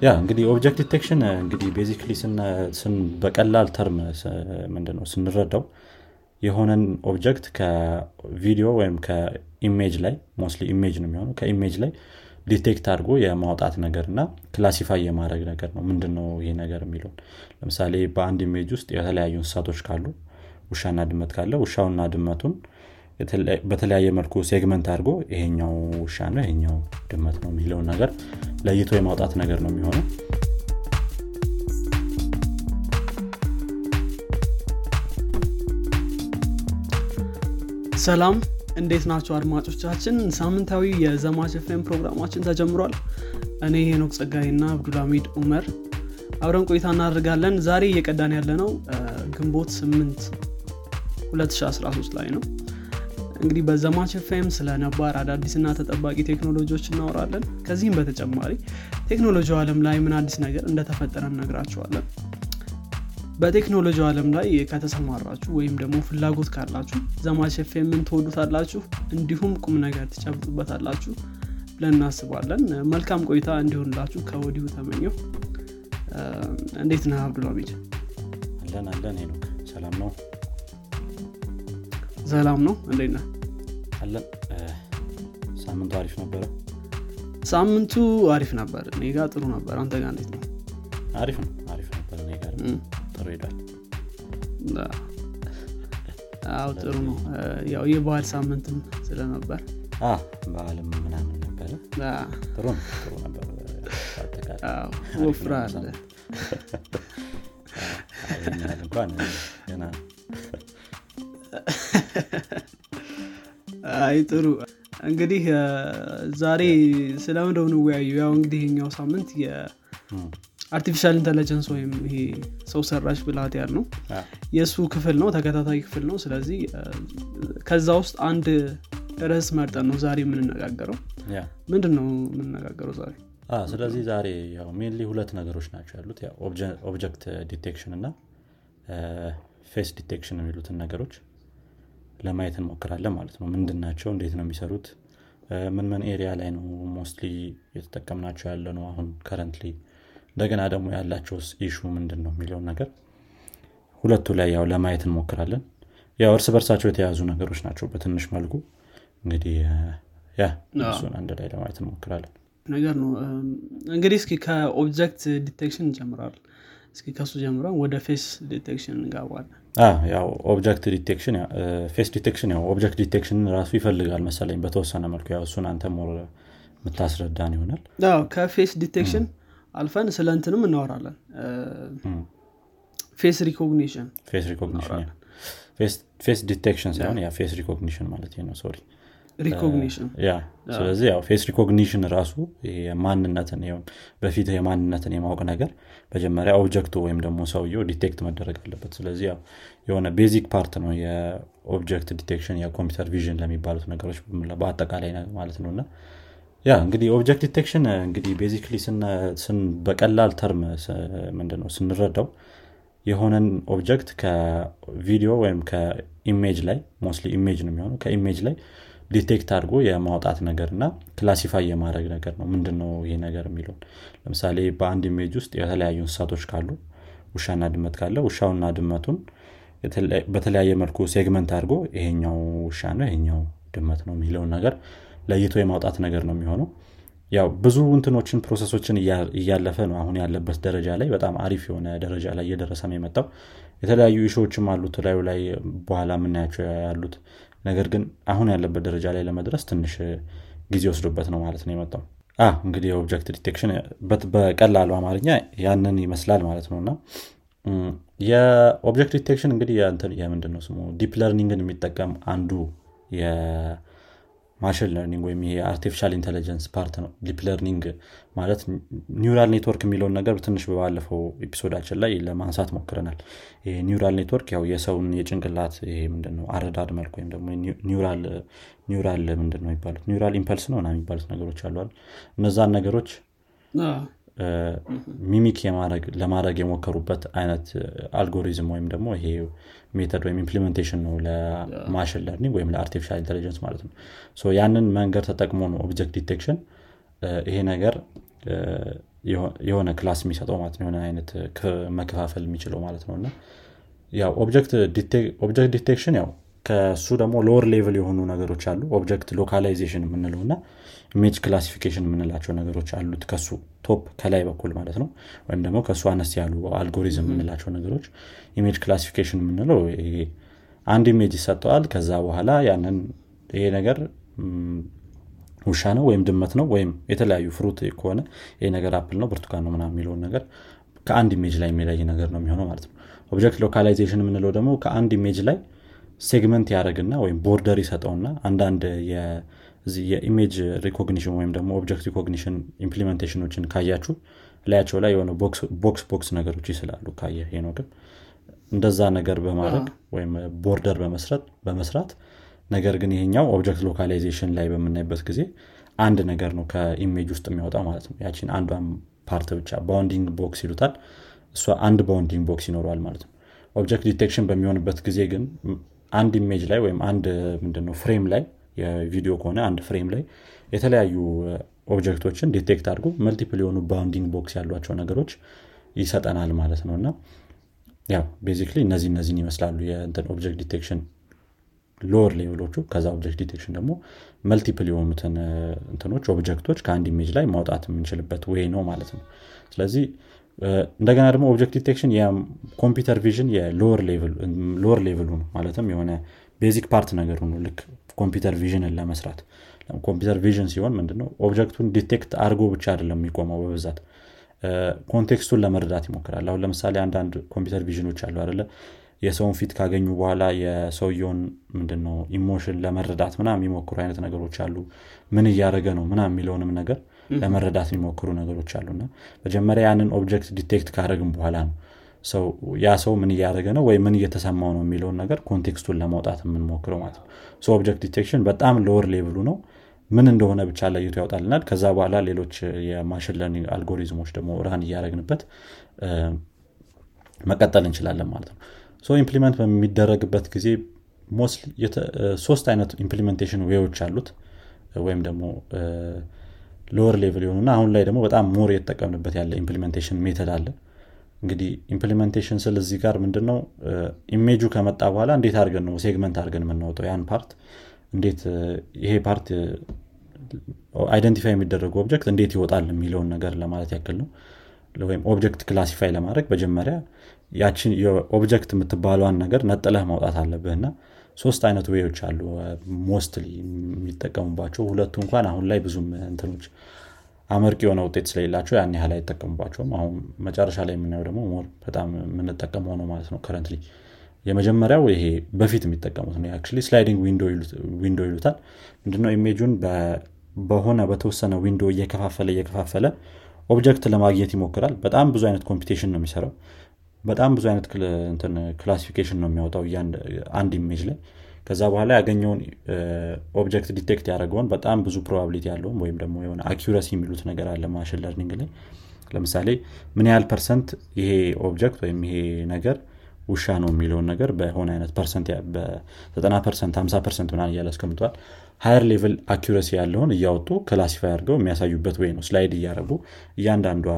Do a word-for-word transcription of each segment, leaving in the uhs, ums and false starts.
Yeah, and the object detection and uh, basically sin uh, sin በቀላል term ምንድነው ስንረዳው የሆነን ኦብጀክት ከቪዲዮ ወይም ከኢሜጅ ላይ mostly image ነው የሚሆነው ከኢሜጅ ላይ ዲቴክት አድርጎ የማውጣት ነገርና ክላሲፋይ የማድረግ ነገር ነው ምንድነው ይሄ ነገር የሚለው ለምሳሌ በአንድ ኢሜጅ ውስጥ የተለያዩ እንስሳቶች ካሉ ውሻና ድመት ካለ ውሻውና ድመቱን በተለያየ መልኩ ሴግመንት አድርጎ ይሄኛው ውሻ ነው ይሄኛው ድመት ነው የሚለው ነገር ለይቶ የማውጣት ነገር ነው የሚሆነው ሰላም እንዴት ናችሁ አድማጮቻችን ሳምንታዊ የዘማች ኤፍኤም ፕሮግራማችን ተጀምሯል እኔ ሄኖክ ጸጋይና አብዱልሐሚድ ኡመር አብረን ቆይታ እናደርጋለን ዛሬ እየቀዳን ያለነው ግንቦት ስምንት ሁለት ሺህ አስራ ሶስት ላይ ነው እንግዲህ በዘማች ኤፍኤም ስለነባር አዳዲስና ተጠባቂ ቴክኖሎጂዎች እናወራለን ከዚህም በተጨማሪ ቴክኖሎጂው ዓለም ላይ ምን አዲስ ነገር እንደተፈጠረ እናግራችኋለን በቴክኖሎጂው ዓለም ላይ ከተሰማራችሁ ወይም ደግሞ ፍላጎት ካላችሁ ዘማች ኤፍኤምን ተወዱታላችሁ እንዲሁም ቁም ነገር ተጨብጡበታላችሁ ብለን እናስባለን መልካም ቆይታ እንዲሆንላችሁ ከወዲሁ ተመኘሁ እንዴት ነህ አብዱልሐሚድ አለን አለን ሄኖክ ሰላም ነው ሰላም ነው እንዴት ነህ አለን ሳምንቱ አሪፍ ነበር ሳምንቱ አሪፍ ነበር እኔ ጋር ጥሩ ነበር አንተ ጋር እንዴት ነው አሪፍ ነው አሪፍ ነበር እኔ ጋር ጥሩ ይላል ና አው ጥሩ ነው ያው የበዓል ሳምንትም ስለነበር አ በዓልም ምናምን ነበር ና ጥሩ ጥሩ ነበር አጥቃ አው ወፍራለ አይና እንኳን ገና አይ ጥሩ እንግዲህ ዛሬ ስለምን እንደሆነ ወያዩ ያው እንግዲህ የኛው ሳምንት የ አርቲፊሻል ኢንተለጀንስ ወይም ይሄ ሰው ሰራሽ ብልሃት ያለው የሱ ክፍል ነው ተከታታይ ክፍል ነው ስለዚህ ከዛ ውስጥ አንድ ርዕስ መርጠን ነው ዛሬ ምን እናጋገረው ያ ምንድነው ምን እናጋገረው ዛሬ አ ስለዚህ ዛሬ ያው ሜንሊ ሁለት ነገሮች ናቸው ያሉት ያ ኦብጀክት ዲቴክሽን እና ፌስ ዲቴክሽን የሚሉት ነገሮች ለማየት እንሞክራለን ማለት ነው ምንድናቸው እንዴት ነው የሚሰሩት ምን ምን ኤሪያ ላይ ነው ሞስትሊ የተጠቀምናቸው ያለው ነው አሁን currently እንደገና ደግሞ ያላችሁስ ኢሹ ምንድነው የሚለው ነገር ሁለቱ ላይ ያው ለማየት እንሞክራለን ያው እርስ በርሳቸው የተያዙ ነገሮች ናቸው በትንሽ መልኩ እንግዲህ ያ እሱን አንድ ላይ ለማየት እንሞክራለን ነገር ነው እንግዲህ እስኪ ከኦብጀክት ዲቴክሽን ጀምራል እስኪ ከሱ ጀምራን ወደ ፌስ ዲቴክሽን ጋባል አ ያው ኦብጀክት ዲቴክሽን ያ ፌስ ዲቴክሽን ያው ኦብጀክት ዲቴክሽን ራሱ ይፈልጋል መሰለኝ በተወሰነ መልኩ ያው እሱን አንተ ሞር ምታስረዳን ይሆናል አዎ ከፌስ ዲቴክሽን አልፈን ስለንተንም እናወራለን ፌስ ሪኮግኒሽን ፌስ ሪኮግኒሽን ፌስ ፌስ ዲቴክሽን ሳይሆን ያ ፌስ ሪኮግኒሽን ማለት ነው ሶሪ ሪኮግኒሽን ያ ስለዚህ ያው ፌስ ሪኮግኒሽን ራሱ የማንነትን ነው በፊት የማንነትን የማወቅ ነገር በመጀመሪያ ኦብጀክቱ ወይም ደግሞ ሰውየው ዲቴክት መደረግ አለበት ስለዚህ ያው የሆነ ቤዚክ ፓርት ነው የኦብጀክት ዲቴክሽን ያ ኮምፒውተር ቪዥን ለሚባሉት ነገሮች በአጠቃላይ ማለት ነውና ያ እንግዲህ ኦብጀክት ዲቴክሽን እንግዲህ ቤዚካሊ ስን ስን በቀላል term ምንድነው ስንረዳው የሆነን ኦብጀክት ከቪዲዮ ወይም ከኢሜጅ ላይ mostly image ነው የሚሆነው ከኢሜጅ ላይ ዲቴክት አድርጎ የማውጣት ነገርና ክላሲፋይ የማድረግ ነገር ነው ምንድነው ይሄ ነገር የሚለው ለምሳሌ በአንድ ኢሜጅ ውስጥ የተለያዩ እንስሳቶች ካሉ ውሻና ድመት ካለ ውሻውና ድመቱን በተለያየ መልኩ ሴግመንት አድርጎ ይሄኛው ውሻ ነው ይሄኛው ድመት ነው የሚለው ነገር ለይቶ የማውጣት ነገር ነው የሚሆነው ያው ብዙ እንትኖችን ፕሮሰሶችን እያለፈ ነው አሁን ያለበት ደረጃ ላይ በጣም አሪፍ የሆነ ደረጃ ላይ እየደረሰም የመጣው የተለያዩ ኢሹዎችም አሉ ተላዩ ላይ በኋላ ምናያቸው ያሉት ነገር ግን አሁን ያለበት ደረጃ ላይ ለመድረስ ትንሽ ጊዜ ወስዶበት ነው ማለት ነው የመጣው አ እንግዲህ ኦብጀክት ዲቴክሽን በቀላሉ አማርኛ ያንን ይመስላል ማለት ነውና የኦብጀክት ዲቴክሽን እንግዲህ ያ እንትን ያ ምንድነው ስሙ ዲፕ ለርኒንግን የሚጠቀም አንዱ የ ማሽን ለርኒንግ ወይም የአርቲፊሻል ኢንተለጀንስ ፓርት ነው ዲፕ ለርኒንግ ማለት ኒውራል ኔትወርክ የሚለውን ነገር ትንሽ በባለፈው ኤፒሶዳችን ላይ ለማንሳት ሞክረናል የኒውራል ኔትወርክ ያው የሰውን የጭንቅላት ይሄ ምንድነው አረዳድ መልኩ ወይም ደግሞ ኒውራል ኒውራል ምንድነው ይባላል ኒውራል ኢምፐልስ ነው እና የሚባሉት ነገሮች አሉ አይደል እነዛን ነገሮች ሚሚክ የማድረግ ለማድረግ የሞከሩበት አይነት አልጎሪዝም ወይም ደግሞ ይሄ ሜተድ ወይም ኢምፕሊሜንቴሽን ነው ለማሽን ለርኒንግ ወይም ለአርቲፊሻል ኢንተለጀንስ ማለት ነው ሶ ያንን መንገድ ተጠቅሞ ነው ኦብጀክት ዲቴክሽን ይሄ ነገር የሆነ ክላስ የሚሰጠው ማለት ነው የሆነ አይነት ከመከፋፈል የሚችለው ማለት ነውና ያው ኦብጀክት ኦብጀክት ዲቴክሽን ያው ከሱ ደግሞ ሎወር ሌቭል የሆኑ ነገሮች አሉ ኦብጀክት ሎካላይዜሽን የምንለውና ኢሜጅ ክላሲፊኬሽን የምንላቸው ነገሮች አሉት ከሱ ቶፕ ከላይ በኩል ማለት ነው ወይም ደግሞ ከሱ አነስ ያሉ አልጎሪዝም የምንላቸው ነገሮች ኢሜጅ ክላሲፊኬሽን የምንለው አንድ ኢሜጅ ይሰጣል ከዛ በኋላ ያንን ይሄ ነገር ውሻ ነው ወይም ድመት ነው ወይም የተለያየ ፍሩት ከሆነ ይሄ ነገር አፕል ነው ብርቱካን ነው ምናምን የሚለው ነገር ከአንድ ኢሜጅ ላይ የሚለይ ነገር ነው የሚሆነው ማለት ነው ኦብጀክት ሎካላይዜሽን የምንለው ደግሞ ከአንድ ኢሜጅ ላይ ሴግመንት ያደርግና ወይም ቦርደር ይሰጣውና አንድ አንድ የኢሜጅ ሪኮግኒሽን ወይም ደግሞ ኦብጀክት ሪኮግኒሽን ኢምፕሊሜንቴሽኖችን ካያችሁ ላያቸው ላይ የሆነ ቦክስ ቦክስ ቦክስ ነገሮች ይስላሉ ካየ ይሄ ነው ግን እንደዛ ነገር በማድረግ ወይም ቦርደር በመስራት በመስራት ነገር ግን ይሄኛው ኦብጀክት ሎካላይዜሽን ላይ በመናይበት ጊዜ አንድ ነገር ነው ከኢሜጅ ውስጥ የሚወጣ ማለት ነው ያቺን አንዷን ፓርት ብቻ ባውንዲንግ ቦክስ ይሉታል እሷ አንድ ባውንዲንግ ቦክስ ይኖራል ማለት ነው ኦብጀክት ዲቴክሽን በሚሆንበት ጊዜ ግን አንድ ኢሜጅ ላይ ወይም አንድ ምንድነው ፍሬም ላይ የቪዲዮ ከሆነ አንድ ፍሬም ላይ የተለያዩ ኦብጀክቶችን ዲቴክት አድርጎ መልቲፕል የሆኑ ባውንዲንግ ቦክስ ያሏቸው ነገሮች ይሰጠናል ማለት ነውና ያው ቤዚክሊ እነዚህ እነዚህን ይመስላሉ የእንትን ኦብጀክት ዲቴክሽን ሎወር ሌቭሎቹ ከዛ ኦብጀክት ዲቴክሽን ደግሞ መልቲፕል የሆኑትን እንትኖች ኦብጀክቶች ከአንድ ኢሜጅ ላይ ማውጣት የምንችልበት ዌይ ነው ማለት ነው ስለዚህ እንደገና ደግሞ ኦብጀክት ዲቴክሽን የኮምፒውተር ቪዥን የሎወር ሌቭል ሎወር ሌቭሉ ነው ማለትም የሆነ ቤዚክ ፓርት ነገር ነው ልክ ኮምፒውተር ቪዥንን ለመስራት ኮምፒውተር ቪዥን ሲሆን ምንድነው ኦብጀክቱን ዲቴክት አድርጎ ብቻ አይደለም የሚቆመው በብዛት ኮንቴክስቱን ለመረዳት ይሞክራል አሁን ለምሳሌ አንድ አንድ ኮምፒውተር ቪዥኖች አሉ አይደለ የሰውን ፊት ካገኙ በኋላ የሰውየውን ምንድነው ኢሞሽን ለመረዳት ምናም የሚሞክሩ አይነት ነገሮች አሉ ምን እያደረገ ነው ምናም የሚለውንም ነገር ለመረዳት የሚሞክሩ ነገሮች አሉና መጀመሪያ ያንን ኦብጀክት ዲቴክት ካደረግን በኋላ ነው ሰው ያ ሰው ምን እያደረገ ነው ወይ ምን እየተሰማው ነው የሚለው ነገር ኮንቴክስቱን ለማውጣት የምንሞክረው ማለት ነው ሶ ኦብጀክት ዲቴክሽን በጣም ሎወር ሌቭሉ ነው ምን እንደሆነ ብቻ ለይቶ ያወጣልናል ከዛ በኋላ ሌሎች የማሽን ለርኒንግ አልጎሪዝሞች ደግሞ ራን እያደረግንበት መቀጠል እንችላለን ማለት ነው ሶ ኢምፕሊመንት በሚደረግበት ጊዜ ሞስሊ ሶስት አይነት ኢምፕሊሜንቴሽን ዌዎች አሉት ወይም ደግሞ ሎወር ሌቭል የሆኑና አሁን ላይ ደግሞ በጣም ሞር የተጠቀምንበት ያለ ኢምፕሊሜንቴሽን ሜተድ አለ እንግዲህ ኢምፕሊሜንቴሽን ስለዚህ ጋር ምንድነው ኢሜጁ ከመጣ በኋላ እንዴት አድርገን ነው ሴግመንት አድርገን የምናወጣው ያን ፓርት እንዴት ይሄ ፓርት አይደንቲፋይ የሚደረገው ኦብጀክት እንዴት ይወጣል የሚለውን ነገር ለማለት ያክል ነው ወይም ኦብጀክት ክላሲፋይ ለማድረግ መጀመሪያ ያቺን የኦብጀክት የምትባለዋን ነገር ነጥለህ ማውጣት አለብህና ሶስት አይነት ዌዎች አሉ ሞስትሊ የሚጠቀሙባቸው ሁለቱ እንኳን አሁን ላይ ብዙም እንትኖች አመርቂ የሆነ ውጤት ስለሌላቸው ያን ያህል አይጠቀሙባቸውም አሁን መጨረሻ ላይ የምናየው ደግሞ ሞር በጣም የምንጠቀመው ነው ማለት ነው ከረንትሊ የመጀመሪያው ይሄ በፊት የሚጠቀሙት ነው አክቹሊ ስላይዲንግ ዊንዶ ዊንዶ ይሉታል ምንድነው ኢሜጁን በሆነ በተወሰነ ዊንዶ እየከፋፈለ እየከፋፈለ ኦብጀክት ለማግኘት ይሞክራል በጣም ብዙ አይነት ኮምፒቲሽን ነው የሚሰራው በጣም ብዙ አይነት እንትን ክላሲፊኬሽን ነው የሚያወጣው አንድ ኢሜጅ ላይ ከዛ በኋላ ያገኘውን ኦብጀክት ዲቴክት ያደርገውን በጣም ብዙ ፕሮባቢሊቲ ያለው ወይም ደግሞ የሆነ አኩራሲ የሚሉት ነገር አለ ማሽን ለርኒንግ ላይ ለምሳሌ ምን ያህል ፐርሰንት ይሄ ኦብጀክት ወይም ይሄ ነገር ውሻ ነው የሚለው ነገር በሆነ አይነት ፐርሰንት በ90% ሃምሳ ፐርሰንት ምናምን እያለ አስቀምጧል ሃየር ሌቭል አኩራሲ ያለውን እያወጡ ክላሲፋይ አድርገው የሚያሳዩበት ወይ ነው ስላይድ እያደረጉ እያንዳንዷ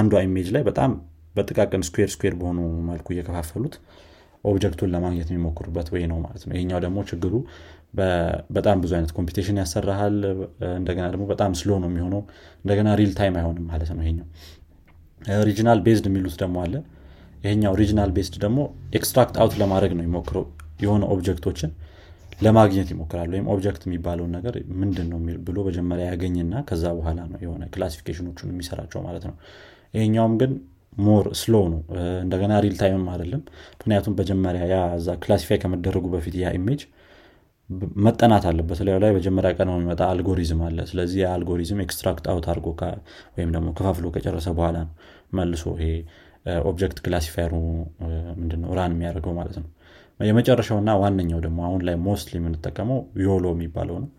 አንዷ ኢሜጅ ላይ በጣም በጥቃቅን ስኩዌር ስኩዌር በሆኑ መልኩ እየከፋፈሉት ኦብጀክቱን ለማግኘት የሚሞክሩበት ወይ ነው ማለት ነው ይሄኛው ደግሞ ችግሩ በጣም ብዙ አይነት ኮምፒቲሽን ያሰራሃል እንደገና ደግሞ በጣም ስሎ ነው የሚሆነው እንደገና ሪል ታይም አይሆንም ማለት ነው ይሄኛው ኦሪጂናል ቤዝድ የሚሉት ደግሞ አለ ይሄኛው ኦሪጂናል ቤዝድ ደግሞ ኤክስትራክት አውት ለማድረግ ነው የሚሞክረው የሆነ ኦብጀክቶችን ለማግኘት ይሞክራል ወይም ኦብጀክት የሚባለው ነገር ምንድነው ብሎ መጀመሪያ ያገኝና ከዛ በኋላ ነው የሆነ ክላሲፊኬሽኖቹን የሚሰራቸው ማለት ነው ይሄኛውም ግን ሞር ስሎ ነው እንደገና ሪል ታይምም አይደለም ምክንያቱም በመጀመሪያ ያ ዛ ክላሲፋይ ከመደረጉ በፊት ያ ኢሜጅ መጠናት አለበት ስለዚህ ላይ በመጀመሪያ ቀን ነው የሚመጣ አልጎሪዝም አለ ስለዚህ ያ አልጎሪዝም ኤክስትራክት አውት አድርጎ ወይም ደግሞ ከፋፍሎ ከጨረሰ በኋላ ነው መልሶ ይሄ ኦብጀክት ክላሲፋየሩ ምንድነው ራን የሚያደርገው ማለት ነው የመጨረሻውና ዋነኛው ደግሞ አሁን ላይ ሞስትሊ የምንጠቀመው ዮሎ የሚባለው ነው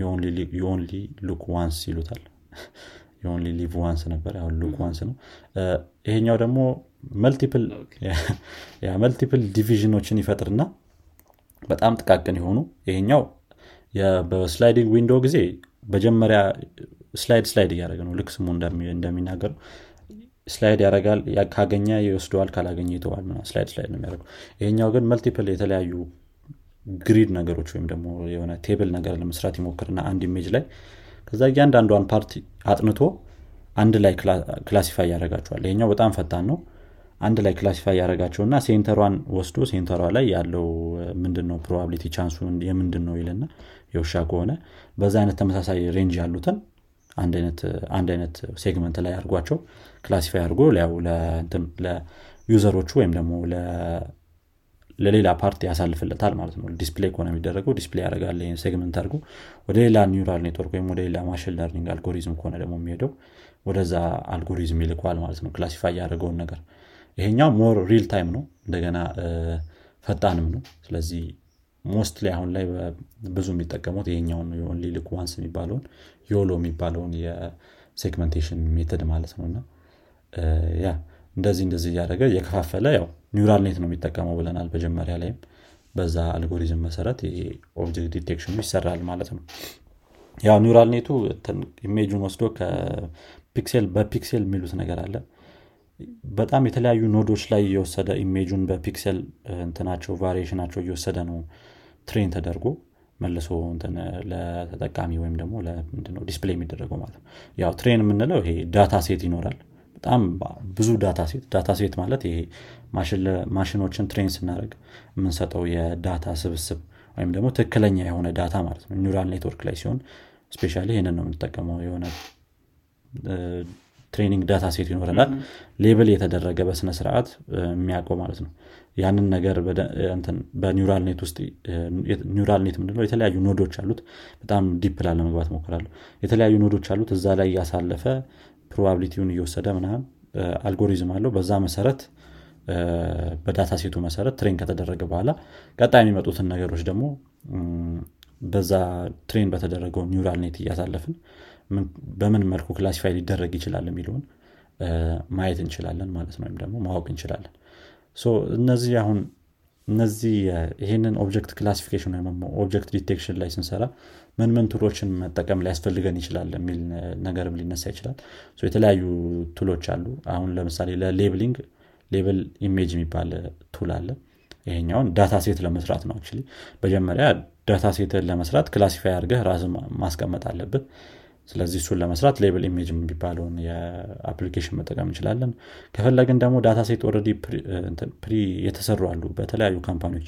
you only look once ይሉታል you only live once ነበር ያው look once ነው ይሄኛው ደግሞ multiple ያ multiple divisionዎችን ይፈጥርና በጣም ጥቃቅን ይሆኑ ይሄኛው በስላይዲንግ ዊንዶ ጊዜ በመጀመሪያ ስላይድ ስላይድ ያደረገ ነው ልክ ስሙ እንደሚ እንደሚናገር ስላይድ ያደርጋል ያካገኛ ይወስደዋል ካላገኘ ይተዋል ማለት ነው ስላይድ ስላይድ ነው የሚያደርገው ይሄኛው ግን መልቲፕል የተለያዩ ግሪድ ነገሮች ወይም ደግሞ የሆነ ቴብል ነገር ለመስራት ይሞክርና አንድ ኢሜጅ ላይ ከዛ ያንዳንዷን ፓርት አጥንቶ አንድ ላይ ክላሲፋይ ያደርጋቸዋል ይሄኛው በጣም ፈጣን ነው አንድ ላይ ክላሲፋይ ያደርጋቸውና ሴንተሯን ወስዶ ሴንተሯ ላይ ያለው ምንድነው ፕሮባቢሊቲ ቻንሱን የምንድነው ይለና የውሻ ከሆነ በዛ አይነት ተመሳሳይ ሬንጅ ያሉትን አንድ አይነት አንድ አይነት ሴግመንት ላይ አርጓቸው ክላሲፋይ አርጎ ያው ለእንተም ለዩዘሮቹ ወይም ደግሞ ለ ለሌላ ፓርቲ ያሳልፍለታል ማለት ነው ዲስፕሌይ ኮነም ይደረገው ዲስፕሌይ ያረጋል ይሄን ሴግመንት አርጎ ወደ ሌላ ኒውራል ኔትወርክ ወይም ወደ ሌላ ማሽን ለርኒንግ አልጎሪዝም ኮነ ደግሞ የሚሄደው ወደዛ አልጎሪዝም ይልቀዋል ማለት ነው ክላሲፋይ ያረጋው ነገር ይሄኛው ሞር ሪል ታይም ነው እንደገና ፈጣንም ነው ስለዚህ mostly አሁን ላይ ብዙ የሚጠቀሙት ይሄኛው ነው ኦንሊ ሉክ ዋንስ የሚባለውን ዮሎ የሚባለውን የሴግመንቴሽን ሜተድ ማለት ነውና ያ እንደዚህ እንደዚህ ያደረገ የከፋፈለ ያው ኒውራል ኔት ነው የሚጠቀመው ብለናል በመጀመሪያ ላይም በዛ አልጎሪዝም መሰረት ይሄ ኦብጀክት ዲቴክሽኑ ይሰራል ማለት ነው ያው ኒውራል ኔቱ ኢሜጅን ወስዶ ከፒክሴል በፒክሴል የሚሉት ነገር አለ በጣም የተለያዩ ኖዶች ላይ እየወሰደ ኢሜጁን በፒክሰል እንትናቸው ቫሪዬሽናቸው እየወሰደ ነው ትሬን ተደርጎ መልሶ እንተነ ለተጠቃሚ ወይም ደግሞ ለምንድነው ዲስፕሌይ የሚደረገው ማለት ያው ትሬን ምን ነው ይሄ ዳታ ሴት ይኖራል በጣም ብዙ ዳታ ሴት ዳታ ሴት ማለት ይሄ ማሽን ማሽኖችን ትሬን ስናደርግ ምን ሰጠው የዳታ ስብስብ ወይም ደግሞ ትክክለኛ የሆነ ዳታ ማለት ነው ኒውራል ኔትወርክ ላይ ሲሆን ስፔሻሊ ይሄንን ነው የምንጠቀመው የሆነ ትሬኒንግ ዳታ ሴት ይኖርናል ሌብል የተደረገ በስነ ስርዓት የሚያቆ ማለት ነው ያንን ነገር እንትን በኒውራል ኔት ውስጥ ኒውራል ኔት ምንድነው የተለያዩ ኖዶች አሉት በጣም ዲፕ ላለ መግባት ሞከራለሁ የተለያዩ ኖዶች አሉት እዛ ላይ ያሳለፈ ፕሮባቢሊቲውን እየወሰደ ምናምን አልጎሪዝም አለው በዛ መሰረት በዳታ ሴቱ መሰረት ትሬን ከተደረገ በኋላ ቀጣይ የሚመጡትን ነገሮች ደግሞ በዛ ትሬን በተደረገው ኒውራል ኔት ያሳለፈን በምን መልኩ ክላሲፋይ ሊደረግ ይችላል የሚለውን ማየት እንችላለን ማለት ነው ወይም ደግሞ ማወቅ እንችላለን ሶ እነዚህ አሁን እነዚህ ይሄንን ኦብጀክት ክላሲፊኬሽን ወይም ደግሞ ኦብጀክት ዲቴክሽን ላይ ስንሰራ ምን ምን ቱሎችን መጠቀም ሊያስፈልገን ይችላል የሚል ነገርም ሊነሳ ይችላል ሶ የተለያዩ ቱሎች አሉ አሁን ለምሳሌ ለሌብሊንግ ሌብል ኢሜጅ የሚባል ቱል አለ ይሄኛውን ዳታ ሴት ለመስራት ነው actually በመጀመሪያ ዳታ ሴት ለመስራት ክላሲፋይ አድርገህ ራስህ ማስቀመጥ አለበት ስለዚህ እሱን ለመስራት ሌብል ኢሜጅ የሚባለውን የአፕሊኬሽን መጠቀም እንችላለን ከፈለግን ደግሞ ዳታ ሴት ኦሬዲ ፕሪ የተሰሩ አሉ በተለያዩ ካምፓኒዎች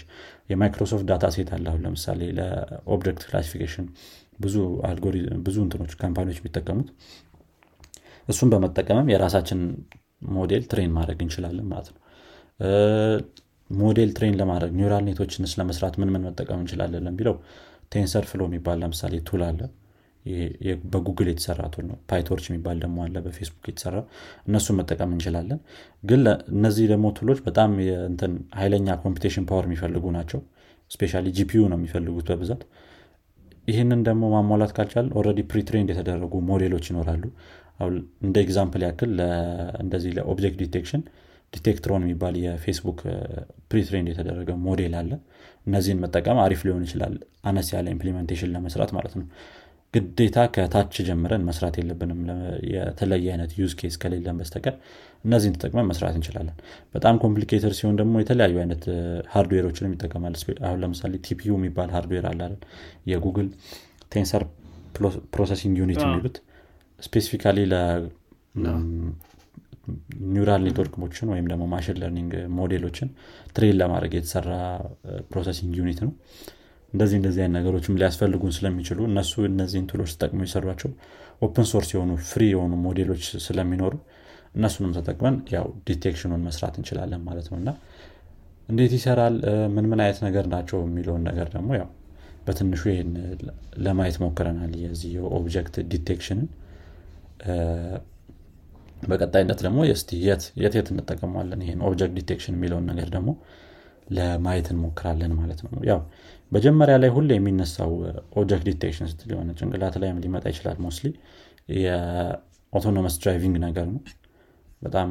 የማይክሮሶፍት ዳታ ሴት አለ አሁን ለምሳሌ ለኦብጀክት ክላሲፊኬሽን ብዙ አልጎሪዝም ብዙ እንትኖች ካምፓኒዎች የሚጠቀሙት እሱን በመጠቀም የራሳችን ሞዴል ትሬን ማድረግ እንችላለን ማለት ነው ሞዴል ትሬን ለማድረግ ኒውራል ኔቶችን ስለመስራት ምን ምን መጠቀም እንችላለን ለሚለው ቴንሰር ፍሎ የሚባል ለምሳሌ ቱል አለ በጉግል የተሰራ ቱል ነው ፓይቶርች የሚባል ደግሞ አለ በፌስቡክ የተሰራ እነሱ መጠቀም እንችላለን ግን እነዚህ ደግሞ ቱሎች በጣም እንትን ኃይለኛ ኮምፒዩቴሽን ፓወር የሚፈልጉ ናቸው ስፔሻሊ ጂፒዩ ነው የሚፈልጉት በብዛት ይሄንን ደግሞ ማሟላት ካልቻል ኦሬዲ ፕሪ ትሬንድ የተደረጉ ሞዴሎች ይኖራሉ አሁን እንደ ኤግዛምፕል ያክል እንደዚህ ለኦብጀክት ዲቴክሽን ዲቴክትሮን የሚባል የፌስቡክ ፕሪትሬንድ የተደረገ ሞዴል አለ እነዚህን መጠቀም አሪፍ ሊሆን ይችላል አነስ ያለ ኢምፕሊሜንቴሽን ለመስራት ማለት ነው ግዴታ ከታች ጀምረን መስራት የለብንም የተለየ አይነት ዩዝ ኬስ ከሌለን በስተቀር እነዚህን ተጠቅመን መስራት እንችላለን በጣም ኮምፕሊኬትድ ሲሆን ደግሞ የተለያዩ አይነት ሃርድዌሮችንም ይጠቀማል አሁን ለምሳሌ ቲፒዩ የሚባል ሃርድዌር አለ አይደል የጉግል ቴንሰር ፕሮሰሲንግ ዩኒት የሚሉት ስፔሲፊካሊ ለ ኒውራል ኔትወርክዎችን ወይም ደግሞ ማሽን ለርኒንግ ሞዴሎችን ትሬን ለማድረግ የተሰራ ፕሮሰሲንግ ዩኒት ነው እንደዚህ እንደዚህ አይነት ነገሮችም ሊያስፈልጉን ስለሚችሉ እነሱ እነዚህን ቱሎች ተጠቅመው ይሰሯቸው ኦፕን ሶርስ የሆኑ ፍሪ የሆኑ ሞዴሎች ስለሚኖሩ እነሱንም ተጠቅመን ያው ዲቴክሽኑን መስራት እንችላለን ማለት ነውና እንዴት ይሰራል ምን ምን አይነት ነገር ናቸው የሚለውን ነገር ደግሞ ያው በትንሹ ይሄን ለማየት ሞክረናል የዚህ ኦብጀክት ዲቴክሽን በቀጣይነት ደግሞ እስቲ የት የት የት እንጠቀማለን ይሄን ኦብጀክት ዲቴክሽን የሚለውን ነገር ደግሞ ለማየት እንሞክራለን ማለት ነው ያው በመጀመሪያ ላይ ሁሌ የሚነሳው ኦብጀክት ዲቴክሽን ስትል የሆነ ጭንቅላት ላይም ሊመጣ ይችላል ሞስሊ የአውቶኖመስ ድራይቪንግ ነገር ነው በጣም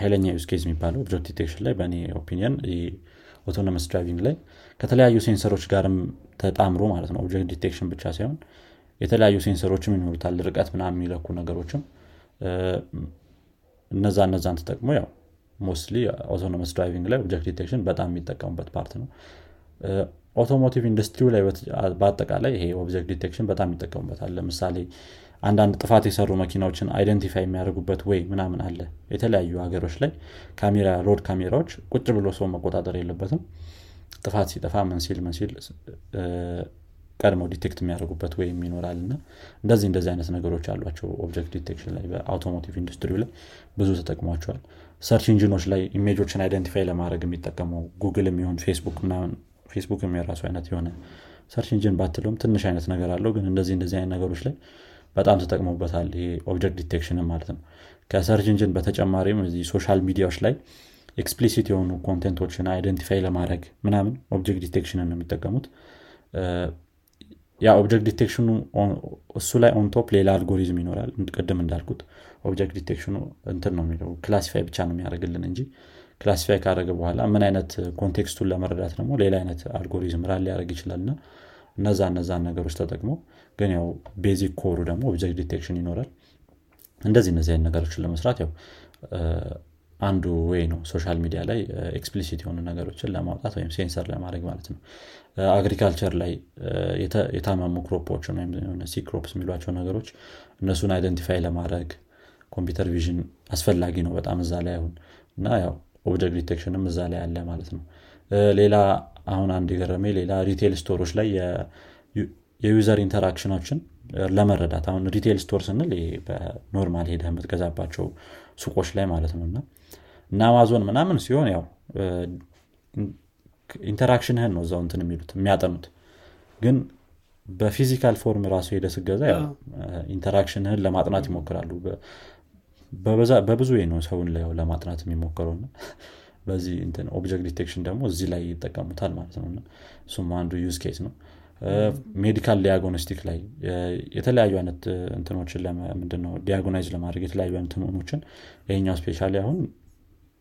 ኃይለኛ ዩዝ ኬዝ የሚባለው ኦብጀክት ዲቴክሽን ላይ በእኔ ኦፒኒየን የአውቶኖመስ ድራይቪንግ ላይ ከተለያዩ ሴንሰሮች ጋርም ተጣምሮ ማለት ነው ኦብጀክት ዲቴክሽን ብቻ ሳይሆን የተለያዩ ሴንሰሮችም ይኖርታል ርቀት ምናምን የሚለኩ ነገሮችም እነዛ እነዛን ተጠቅሞ ያው ሞስሊ አውቶኖመስ ድራይቪንግ ላይ ኦብጀክት ዲቴክሽን በጣም የሚጠቀሙበት ፓርት ነው። አውቶሞቲቭ ኢንዱስትሪው ላይ በአጠቃላይ ይሄ ኦብጀክት ዲቴክሽን በጣም የሚጠቀሙበታል። ለምሳሌ አንዳንድ ጥፋት የሰሩ መኪናዎችን አይደንቲፋይ የሚያደርጉበት ወይ ምናምን አለ። የተለያዩ ሀገሮች ላይ ካሜራ ሮድ ካሜራዎች ቁጭ ብሎ ሰው መቆጣጠር የለበትም። ጥፋት ሲጠፋ መንሲል መንሲል ቀድሞ ዲቴክት የሚያደርጉበት ወይ የሚኖራልና እንደዚህ እንደዚህ አይነት ነገሮች አሏቸው። ኦብጀክት ዲቴክሽን ላይ በአውቶሞቲቭ ኢንዱስትሪው ላይ ብዙ ተጠቅሟቸዋል። ሰርች ኢንጂኖች ላይ ኢሜጆችን አይደንቲፋይ ለማድረግ የሚጠቀመው ጉግልም ይሁን ፌስቡክ ምናምን ፌስቡክም የራሱ አይነት የሆነ ሰርች ኢንጂን ባትለውም ትንሽ አይነት ነገር አለው። ግን እንደዚህ እንደዚህ አይነት ነገሮች ላይ በጣም ተጠቅመውበታል። ይሄ ኦብጀክት ዲቴክሽን ማለት ነው። ከሰርች ኢንጂን በተጨማሪም እዚህ ሶሻል ሚዲያዎች ላይ ኤክስፕሊሲት የሆኑ ኮንቴንቶችን አይደንቲፋይ ለማድረግ ምናምን ኦብጀክት ዲቴክሽንን ነው የሚጠቀሙት። ያ ኦብጀክት ዲቴክሽኑ እሱ ላይ ኦን ቶፕ ሌላ አልጎሪዝም ይኖራል። ቅድም እንዳልኩት ኦብጀክት ዲቴክሽኑ እንትን ነው የሚለው ክላሲፋይ ብቻ ነው የሚያደርግልን እንጂ ክላሲፋይ ካደረገ በኋላ ምን አይነት ኮንቴክስቱን ለመረዳት ደግሞ ሌላ አይነት አልጎሪዝም ራል ሊያደርግ ይችላልና እነዛ እነዛን ነገሮች ተጠቅሞ ግን ያው ቤዚክ ኮሩ ደግሞ ኦብጀክት ዲቴክሽን ይኖራል። እንደዚህ እነዚህ አይነት ነገሮችን ለመስራት ያው አንዱ ወይ ነው ሶሻል ሚዲያ ላይ ኤክስፕሊሲት የሆኑ ነገሮችን ለማውጣት ወይም ሴንሰር ለማድረግ ማለት ነው። አግሪካልቸር ላይ የታመሙ ክሮፖችን ወይም ሲክሮፕስ የሚሏቸው ነገሮች እነሱን አይደንቲፋይ ለማድረግ ኮምፒውተር ቪዥን አስፈላጊ ነው በጣም እዛ ላይ አሁን እና ያው ኦብጀክት ዲቴክሽንም እዛ ላይ አለ ማለት ነው። ሌላ አሁን አንድ የገረሜ ሌላ ሪቴል ስቶሮች ላይ የዩዘር ኢንተራክሽኖችን ለመረዳት አሁን ሪቴል ስቶር ስንል በኖርማል ሄደህ የምትገዛባቸው ሱቆች ላይ ማለት ነውና እና አማዞን ምናምን ሲሆን ያው ኢንተራክሽንህን ነው እዛው እንትን የሚሉት የሚያጠኑት። ግን በፊዚካል ፎርም ራሱ ሄደህ ስትገዛ ያው ኢንተራክሽንህን ለማጥናት ይሞክራሉ። በብዙ ወይ ነው ሰውን ላይ ለማጥናት የሚሞክረውና በዚህ እንትን ኦብጀክት ዲቴክሽን ደግሞ እዚህ ላይ ይጠቀሙታል ማለት ነውና እሱም አንዱ ዩዝ ኬስ ነው። ሜዲካል ዲያግኖስቲክ ላይ የተለያዩ አይነት እንትኖችን ለምንድነው ዲያግኖናይዝ ለማድረግ የተለያዩ አይነት እንትኖችን ይሄኛው ስፔሻሊ አሁን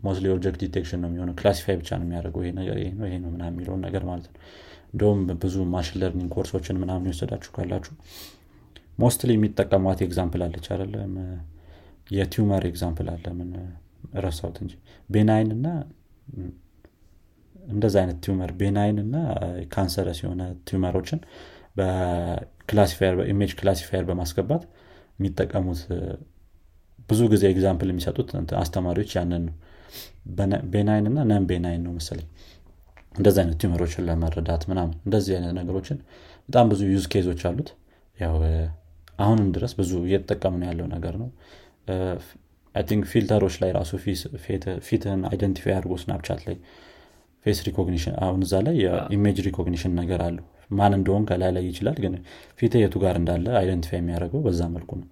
ሞስሊ ኦብጀክት ዲቴክሽን ነው የሚሆነው ክላሲፋይ ብቻ ነው የሚያደርገው ይሄ ነገር ይሄ ነው ይሄ ነው ምናምን የሚለው ነገር ማለት ነው። እንደውም ብዙ ማሽን ለርኒንግ ኮርሶችን ምናምን እየወሰዳችሁ ካላችሁ ሞስትሊ የሚጠቀሙት ኤግዛምፕል አለች አይደለም የቲዩመር ኤግዛምፕል አለ ምን ረሳሁት እንጂ ቤናይን እና እንደዛ አይነት ቲዩመር ቤናይን እና ካንሰረስ የሆነ ቲዩመሮችን በክላሲፋየር በኢሜጅ ክላሲፋየር በማስገባት የሚጠቀሙት ብዙ ጊዜ ኤግዛምፕል የሚሰጡት አስተማሪዎች ያንን ነው። ቤናይን እና ነን ቤናይን ነው መሰለኝ እንደዛ አይነት ቲዩመሮችን ለመረዳት ምናምን እንደዚህ አይነት ነገሮችን በጣም ብዙ ዩዝ ኬዞች አሉት። ያው አሁንም ድረስ ብዙ እየተጠቀምን ያለው ነገር ነው። አይ ቲንክ ፊልተሮች ላይ ራሱ ፊስ ፊትን አይደንቲፋይ አድርጎ ስናፕቻት ላይ ፌስ ሪኮግኒሽን አሁን እዛ ላይ ኢሜጅ ሪኮግኒሽን ነገር አለ ማን እንደሆነ ከላይ ላይ ይችላል ግን ፊት የቱ ጋር እንዳለ አይደንቲፋይ የሚያደርገው በዛ መልኩ ነው።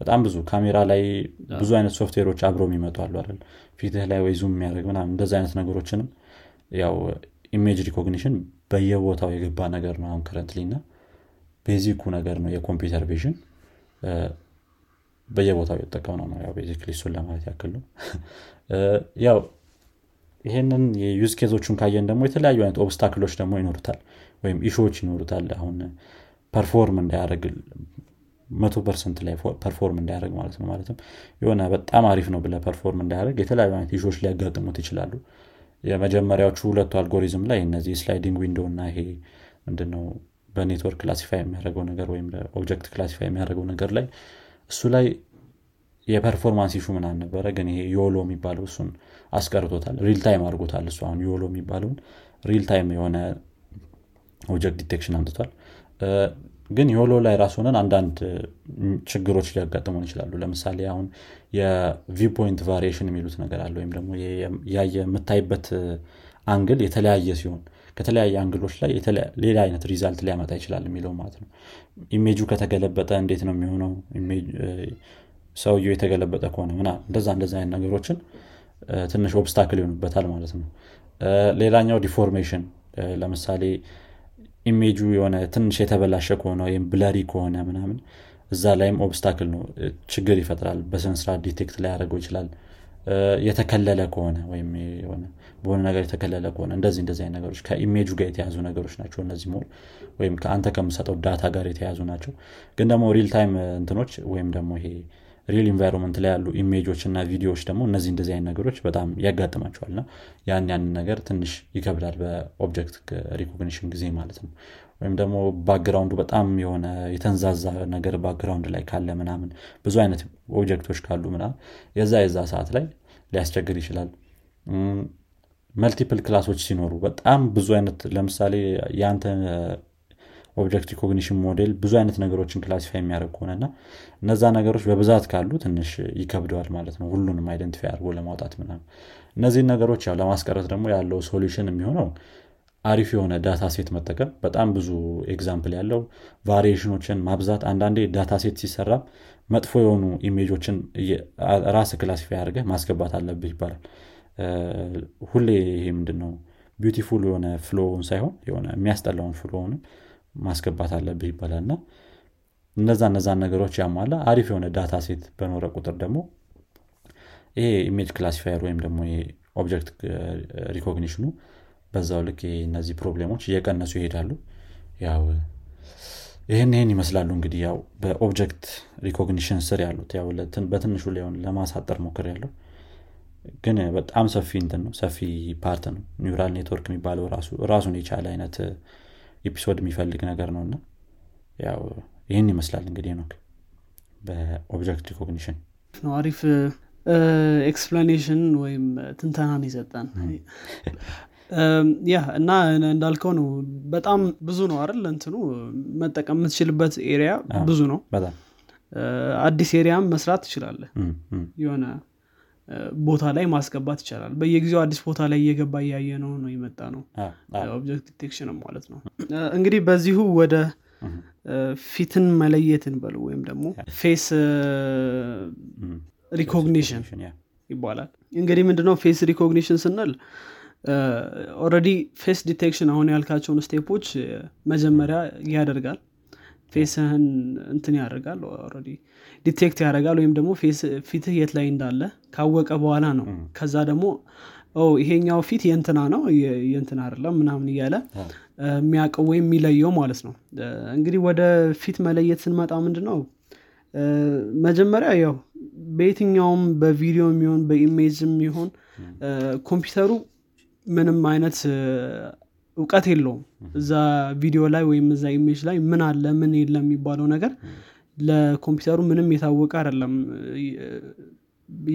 በጣም ብዙ ካሜራ ላይ ብዙ አይነት ሶፍትዌሮች አብረው የሚመጡ አሉ አይደል ፊትህ ላይ ወይ ዙም የሚያደርግ ምናምን እንደዛ አይነት ነገሮችንም ያው ኢሜጅ ሪኮግኒሽን በየቦታው የገባ ነገር ነው አሁን currently እና ቤዚኩ ነገር ነው የኮምፒውተር ቪዥን በየቦታው የተጠቀመው ነው ያው basically እሱን ለማለት ያክል ነው። ያው ይሄንን የዩዝ ኬዞቹን ካየን ደግሞ የተለያዩ አይነት ኦብስታክሎች ደግሞ ይኖሩታል ወይም ኢሹዎች ይኖሩታል። አሁን ፐርፎርም እንዳያደርግ መቶ ፐርሰንት ላይ ፐርፎርም እንዳያደርግ ማለት ነው ማለትም የሆነ በጣም አሪፍ ነው ብለህ ፐርፎርም እንዳያደርግ የተለያዩ አይነት ኢሹዎች ሊያጋጥሙት ይችላሉ። የመጀመሪያዎቹ ሁለቱ አልጎሪዝም ላይ እነዚህ ስላይዲንግ ዊንዶው እና ይሄ ምንድነው በኔትወርክ ክላሲፋይ የሚያደርገው ነገር ወይም ኦብጀክት ክላሲፋይ የሚያደርገው ነገር ላይ እሱ ላይ የፐርፎርማንስ ኢሹ ምናምን ነበረ ግን ይሄ ዮሎ የሚባለው እሱን አስቀርቶታል ሪል ታይም አድርጎታል። እሱ አሁን ዮሎ የሚባለውን ሪል ታይም የሆነ ኦብጀክት ዲቴክሽን አምጥቷል። ግን ዮሎ ላይ ራሱ ሆነን አንዳንድ ችግሮች ሊያጋጥሙን ይችላሉ። ለምሳሌ አሁን የቪው ፖይንት ቫሪዬሽን የሚሉት ነገር አለ ወይም ደግሞ የምታይበት አንግል የተለያየ ሲሆን ከተለያየ አንግሎች ላይ ሌላ አይነት ሪዛልት ሊያመጣ ይችላል የሚለው ማለት ነው። ኢሜጁ ከተገለበጠ እንዴት ነው የሚሆነው ኢሜጅ ሰውዬው የተገለበጠ ከሆነ ምናምን እንደዛ እንደዛ አይነት ነገሮችን ትንሽ ኦብስታክል ይሆንበታል ማለት ነው። ሌላኛው ዲፎርሜሽን ለምሳሌ ኢሜጁ የሆነ ትንሽ የተበላሸ ከሆነ ወይም ብለሪ ከሆነ ምናምን እዛ ላይም ኦብስታክል ነው ችግር ይፈጥራል። በሰንስራ ዲቴክት ላይ ያደርገው ይችላል يتكلل كونه ويم يونه بون نجار يتكلل كونه ندزين دزين نجارش كإيميج وجاي تجهزون نجارش ناتشون نزيمور ويم كأنت كمسات أبدات هجاري تجهزون ناتشو كندا مو ريل تايم انتنوش ويم دمو هي ريل إنفيرومنت لالو إيميج وشنا فيديو شتمو ندزين دزين نجارش بدام يجات ما شوالنا يعني يعني نجار تنش يكبر بأوبجكت ريكوجنيشن زي مالتهم ويم دمو باكراوند بدام يونه يتنزز نجار باكراوند لاي كله منامن بزوجينة أوبجكت وش كله منا يزاي يزاي ساعات لاي ሊያስቸግር ይችላል መልቲፕል ክላሶች ሲኖሩ በጣም ብዙ አይነት ለምሳሌ ያንተ ኦብጀክት ሪኮግኒሽን ሞዴል ብዙ አይነት ነገሮችን ክላሲፋይ የሚያደርግ ሆነና እነዛ ነገሮች በብዛት ካሉ ትንሽ ይከብደዋል ማለት ነው ሁሉንም አይደንቲፋይ አድርጎ ለማውጣት ምናምን እነዚህ ነገሮች ያው ለማስቀረት ደግሞ ያለው ሶሉሽን የሚሆነው አሪፍ የሆነ ዳታ ሴት መጠቀም በጣም ብዙ ኤግዛምፕል ያለው ቫሪዬሽኖችን ማብዛት አንድ አንዴ ዳታ ሴት ሲሰራ መጥፎ የሆኑ ኢሜጆችን ራስ ክላሲፋይ አድርገህ ማስገባት አለብህ ይባላል ሁሌ ይሄ ምንድነው ቢዩቲፉል የሆነ ፍሎውን ሳይሆን የሆነ የሚያስጠላውን ፍሎውን ማስገባት አለብህ ይባላልና እነዛ እነዛ ነገሮች ያሟላ አሪፍ የሆነ ዳታ ሴት በኖረ ቁጥር ደግሞ ይሄ ኢሜጅ ክላሲፋየር ወይም ደግሞ ይሄ ኦብጀክት ሪኮግኒሽኑ በዛው ልክ እነዚህ ፕሮብሌሞች እየቀነሱ ይሄዳሉ ያው ይሄን ይሄን ይመስላሉ እንግዲህ ያው በኦብጀክት ሪኮግኒሽን ስር ያሉት ያው ለተን በትንሹ ሊሆን ለማሳጠር ሞከር ያለው ግን በጣም ሰፊ እንትን ነው ሰፊ ፓርት ነው ኒውራል ኔትወርክ የሚባለው ራሱ ራሱን የቻለ አይነት ኤፒሶድ የሚፈልግ ነገር ነውና ያው ይሄን ይመስላል እንግዲህ ነው በኦብጀክት ሪኮግኒሽን ነው አሪፍ ኤክስፕላኔሽን ወይም ትንታናን ይሰጣን ያ እና እንዳልከው ነው በጣም ብዙ ነው አይደል እንትኑ መጠቀም የምትችልበት ኤሪያ ብዙ ነው በጣም አዲስ ኤሪያም መስራት ይችላል የሆነ ቦታ ላይ ማስገባት ይችላል በየጊዜው አዲስ ቦታ ላይ እየገባ ያየ ነው ነው ይመጣ ነው ኦብጀክት ዲቴክሽን ማለት ነው እንግዲህ በዚሁ ወደ ፊትን መለየትን በለው ወይም ደግሞ ፌስ ሪኮግኒሽን ይባላል እንግዲህ ምንድነው ፌስ ሪኮግኒሽን ስንል ኦሬዲ ፌስ ዲቴክሽን አሁን ያልካቸውን ስቴፖች መጀመሪያ ያደርጋል ፌስን እንትን ያደርጋል ኦሬዲ ዲቴክት ያደርጋል ወይም ደግሞ ፌስ ፊት የት ላይ እንዳለ ካወቀ በኋላ ነው ከዛ ደግሞ ኦ ይሄኛው ፊት የእንትና ነው የእንትና አይደለም ምናምን ይያለ የሚያቀው ወይ የሚለየው ማለት ነው እንግዲህ ወደ ፊት መለየት ስንመጣ ምንድነው መጀመሪያ ያው በየትኛውም በቪዲዮም ይሁን በኢሜጅም ይሁን ኮምፒውተሩ ምንም አይነት ዕውቀት የለውም እዛ ቪዲዮ ላይ ወይም እዛ ኢሜጅ ላይ ምን አለ ምን የለም የሚባለው ነገር ለኮምፒውተሩ ምንም የታወቀ አይደለም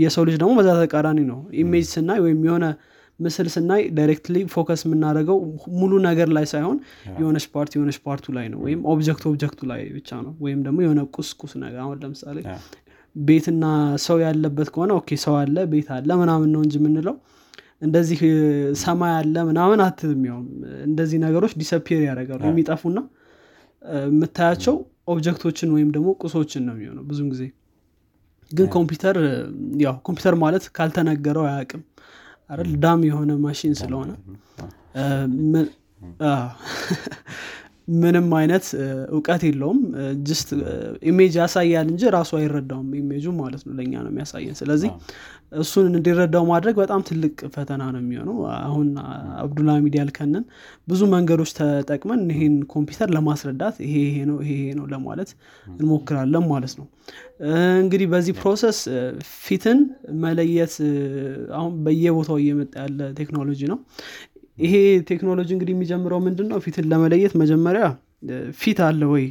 የሰው ልጅ ደግሞ በዛ ተቃራኒ ነው ኢሜጅ ስናይ ወይም የሆነ ምስል ስናይ ዳይሬክትሊ ፎከስ የምናደርገው ሙሉ ነገር ላይ ሳይሆን የሆነች ፓርት የሆነች ፓርቱ ላይ ነው ወይም ኦብጀክት ኦብጀክቱ ላይ ብቻ ነው ወይም ደግሞ የሆነ ቁስቁስ ነገር አሁን ለምሳሌ ቤትና ሰው ያለበት ከሆነ ኦኬ ሰው አለ ቤት አለ ምናምን ነው እንጂ ምንለው እንደዚህ ሰማይ አለ ምናምን አትልሚው እንደዚህ ነገሮች ዲስአፒር ያደርጋሉ የሚጣፉና መታያቸው ኦብጀክቶችን ወይም ደግሞ ቁሶችን ነው የሚሆነው ብዙም ጊዜ ግን ኮምፒውተር ያው ኮምፒውተር ማለት ካልተነገረው አያውቅም አይደል ዳም የሆነ ማሽን ስለሆነ ምንም አይነት ዕውቀት የለውም just ኢሜጅ ያሳያል እንጂ ራሱ አይረዳውም ኢሜጁ ማለት ነው ለኛ ነው የሚያሳየን ስለዚህ እሱን እንዲረዳው ማድረግ በጣም ትልቅ ፈተና ነው የሚሆነው አሁን አብዱልሐሚድ ያልከነን ብዙ መንገዶች ተጠቅመን ይሄን ኮምፒውተር ለማስረዳት ይሄ ይሄ ነው ይሄ ነው ለማለት እንሞክራለን ማለት ነው እንግዲህ በዚህ ፕሮሰስ ፊትን መለየት አሁን በየቦታው እየመጣ ያለ ቴክኖሎጂ ነው ይሄ ቴክኖሎጂ እንግዲህ የሚጀምረው ምንድነው ፊትን ለመለየት መጀመሪያ ፊት አለ ወይ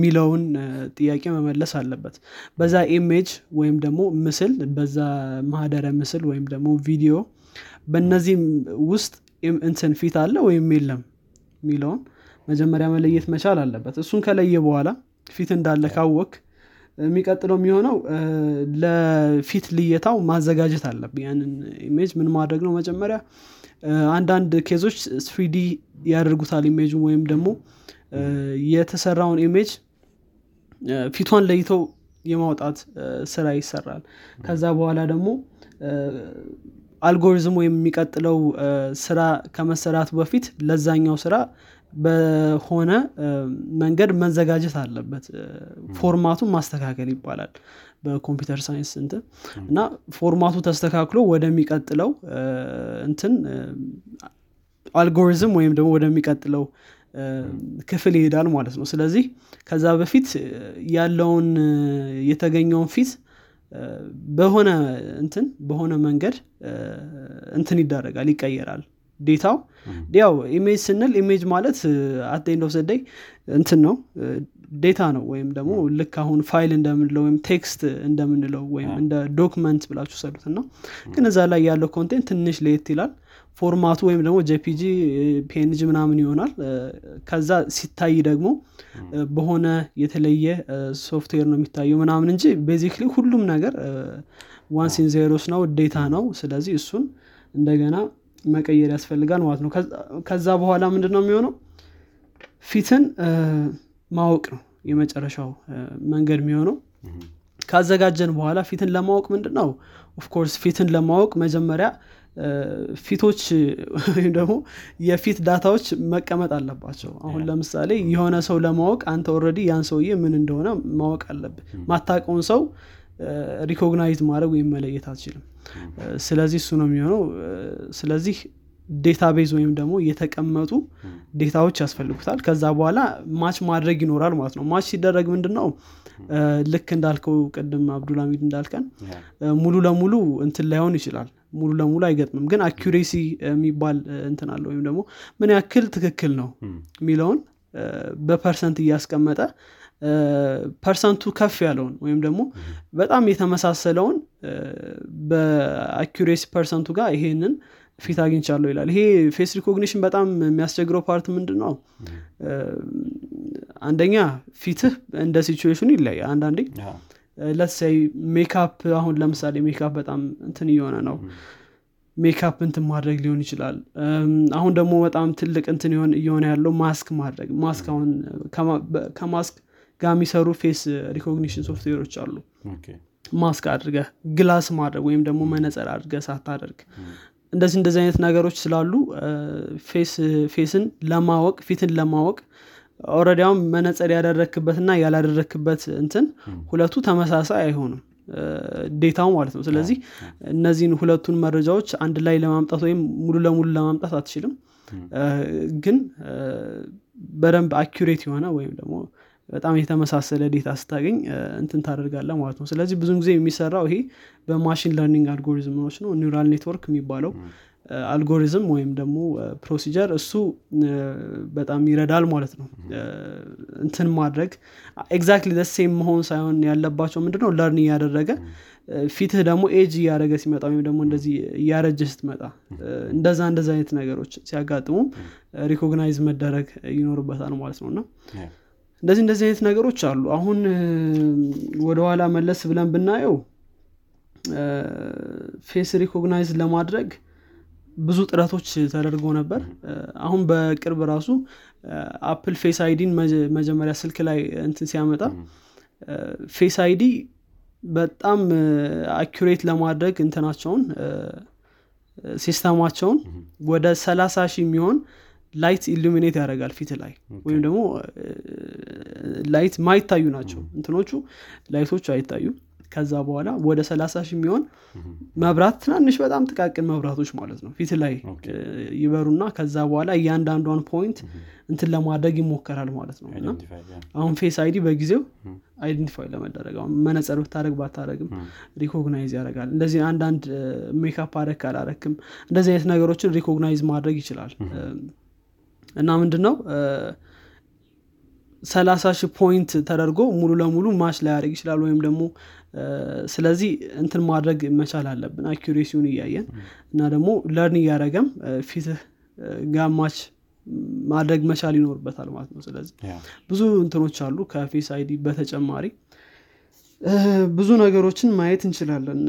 ሚለውን ጥያቄ መመለስ አለበት በዛ ኢሜጅ ወይም ደግሞ ምስል በዛ ማህደረ ምስል ወይም ደግሞ ቪዲዮ በእነዚህ ውስጥ እንትን ፊት አለ ወይም የለም ሚለውን መጀመሪያ መለየት መቻል አለበት እሱን ከለየ በኋላ ፊት እንዳለ ካወቅ የሚቀጥለው የሚሆነው ለፊት ልየታው ማዘጋጀት አለብኝ ያንን ኢሜጅ ምን ማድረግ ነው መጀመሪያ አንድ አንድ ኬዞች ስሪዲ ያደርጉታል ኢሜጁ ወይም ደግሞ የተሰራውን ኢሜጅ ፊቷን ለይተው የማውጣት ስራ ይሰራል ከዛ በኋላ ደግሞ አልጎሪዝም ወይም የሚቀጥለው ስራ ከመሰራቱ በፊት ለዛኛው ስራ በሆነ መንገድ መንዘጋጀት አለበት ፎርማቱን ማስተካከል ይባላል በኮምፒውተር ሳይንስ እንት እና ፎርማቱ ተስተካክሎ ወደሚቀጥለው እንትን አልጎሪዝም ወይም ደግሞ ወደሚቀጥለው ክፍል ይሄዳል ማለት ነው። ስለዚህ ከዛ በፊት ያለውን የተገኘውን ፊት በሆነ እንትን በሆነ መንገድ እንትን ይዳረጋል ይቀየራል ዴታው ያው ኢሜጅ ስንል ኢሜጅ ማለት አት ዘ ኤንድ ኦፍ ዘ ዴይ እንትን ነው ዴታ ነው ወይም ደግሞ ልክ አሁን ፋይል እንደምንለው ወይም ቴክስት እንደምንለው ወይም እንደ ዶክመንት ብላችሁ ሰሉትና ግን እዛ ላይ ያለው ኮንቴንት ትንሽ ለየት ይላል ፎርማቱ ወይም ደግሞ ጄፒጂ ፒኤንጂ ምናምን ይሆናል ከዛ ሲታይ ደግሞ በሆነ የተለየ ሶፍትዌር ነው የሚታየው ምናምን እንጂ ቤዚክሊ ሁሉም ነገር ዋንስ ኢን ዜሮስ ነው ዴታ ነው ስለዚህ እሱን እንደገና መቀየር ያስፈልጋል ማለት ነው። ከዛ በኋላ ምንድነው የሚሆነው ፊትን ማወቅ ነው የመጨረሻው መንገድ የሚሆነው። ካዘጋጀን በኋላ ፊትን ለማወቅ ምንድነው ኦፍ ኮርስ ፊትን ለማወቅ መጀመሪያ ፊቶች ወይም ደግሞ የፊት ዳታዎች መቀመጥ አለባቸው። አሁን ለምሳሌ የሆነ ሰው ለማወቅ አንተ ኦሬዲ ያን ሰውዬ ምን እንደሆነ ማወቅ አለበት። ማታውቀውን ሰው ሪኮግናይዝ ማድረግ ወይም መለየት አትችልም። ስለዚህ እሱ ነው የሚሆነው። ስለዚህ ዴታቤዝ ወይም ደግሞ የተቀመጡ ዴታዎች ያስፈልጉታል። ከዛ በኋላ ማች ማድረግ ይኖራል ማለት ነው። ማች ሲደረግ ምንድነው ልክ እንዳልከው ቅድም አብዱልሐሚድ እንዳልከን ሙሉ ለሙሉ እንትን ላይሆን ይችላል ሙሉ ለሙሉ አይገጥምም ግን አኩሬሲ የሚባል እንትን አለ ወይም ደግሞ ምን ያክል ትክክል ነው የሚለውን በፐርሰንት እያስቀመጠ ፐርሰንቱ ከፍ ያለውን ወይም ደግሞ በጣም የተመሳሰለውን በአኩሬሲ ፐርሰንቱ ጋር ይሄንን ፊት አግኝቻለሁ ይላል። ይሄ ፌስ ሪኮግኒሽን በጣም የሚያስቸግረው ፓርት ምንድነው አንደኛ ፊትህ እንደ ሲቹዌሽኑ ይለያል። አንዳንዴ let's say ሜካፕ አሁን ለምሳሌ ሜካፕ በጣም እንትን እየሆነ ነው ሜካፕ እንትን ማድረግ ሊሆን ይችላል። አሁን ደግሞ በጣም ትልቅ እንትን እየሆነ ያለው ማስክ ማድረግ ማስክ አሁን ከማስክ ጋር የሚሰሩ ፌስ ሪኮግኒሽን ሶፍትዌሮች አሉ። ኦኬ ማስክ አድርገህ ግላስ ማድረግ ወይም ደግሞ መነጽር አድርገህ ሳታደርግ እንደዚህ እንደዚህ አይነት ነገሮች ስላሉ ፌስ ፌስን ለማወቅ ፊትን ለማወቅ ኦሬዲ አሁን መነጽር ያደረክበትና ያላደረክበት እንትን ሁለቱ ተመሳሳይ አይሆንም ዴታው ማለት ነው። ስለዚህ እነዚህን ሁለቱን መረጃዎች አንድ ላይ ለማምጣት ወይም ሙሉ ለሙሉ ለማምጣት አትችልም ግን በደንብ አኩሬት የሆነ ወይም ደግሞ በጣም የተመሳሰለ ዴታ ስታገኝ እንትን ታደርጋለህ ማለት ነው። ስለዚህ ብዙ ጊዜ የሚሰራው ይሄ በማሽን ለርኒንግ አልጎሪዝሞች ነው። ኒውራል ኔትወርክ የሚባለው አልጎሪዝም ወይም ደግሞ ፕሮሲጀር እሱ በጣም ይረዳል ማለት ነው። እንትን ማድረግ ኤግዛክትሊ ዘ ሴም መሆን ሳይሆን ያለባቸው ምንድነው ለርኒ ያደረገ ፊትህ ደግሞ ኤጅ እያደረገ ሲመጣ ወይም ደግሞ እንደዚህ እያረጀ ስትመጣ እንደዛ እንደዛ አይነት ነገሮች ሲያጋጥሙ ሪኮግናይዝ መደረግ ይኖርበታል ማለት ነውና እንደዚህ እንደዚህ አይነት ነገሮች አሉ። አሁን ወደ ኋላ መለስ ብለን ብናየው ፌስ ሪኮግናይዝ ለማድረግ ብዙ ጥረቶች ተደርጎ ነበር። አሁን በቅርብ ራሱ አፕል ፌስ አይዲን መጀመሪያ ስልክ ላይ እንትን ሲያመጣ ፌስ አይዲ በጣም አኩሬት ለማድረግ እንትናቸውን ሲስተማቸውን ወደ ሰላሳ ሺህ የሚሆን ላይት ኢሉሚኔት ያደርጋል ፊት ላይ ወይም ደግሞ ላይት ማይታዩ ናቸው እንትኖቹ ላይቶቹ አይታዩ ከዛ በኋላ ወደ ሰላሳ ሺህ የሚሆን መብራት ትናንሽ በጣም ጥቃቅን መብራቶች ማለት ነው ፊት ላይ ይበሩና ከዛ በኋላ እያንዳንዷን ፖይንት እንትን ለማድረግ ይሞከራል ማለት ነው። እና አሁን ፌስ አይዲ በጊዜው አይደንቲፋይ ለማድረግ አሁን መነጽር ብታደርግ ባታደርግም ሪኮግናይዝ ያደርጋል። እንደዚህ አንዳንድ ሜካፕ አደረክ አላደረክም እንደዚህ አይነት ነገሮችን ሪኮግናይዝ ማድረግ ይችላል። እና ምንድነው ሰላሳ ሺህ ፖይንት ተደርጎ ሙሉ ለሙሉ ማች ላይ ያደርግ ይችላል ወይም ደግሞ ስለዚህ እንትን ማድረግ መቻል አለብን አኩሬሲውን እያየን እና ደግሞ ለርኒ ያደረገም ፊት ጋር ማች ማድረግ መቻል ይኖርበታል ማለት ነው። ስለዚህ ብዙ እንትኖች አሉ ከፌስ አይዲ በተጨማሪ ብዙ ነገሮችን ማየት እንችላለን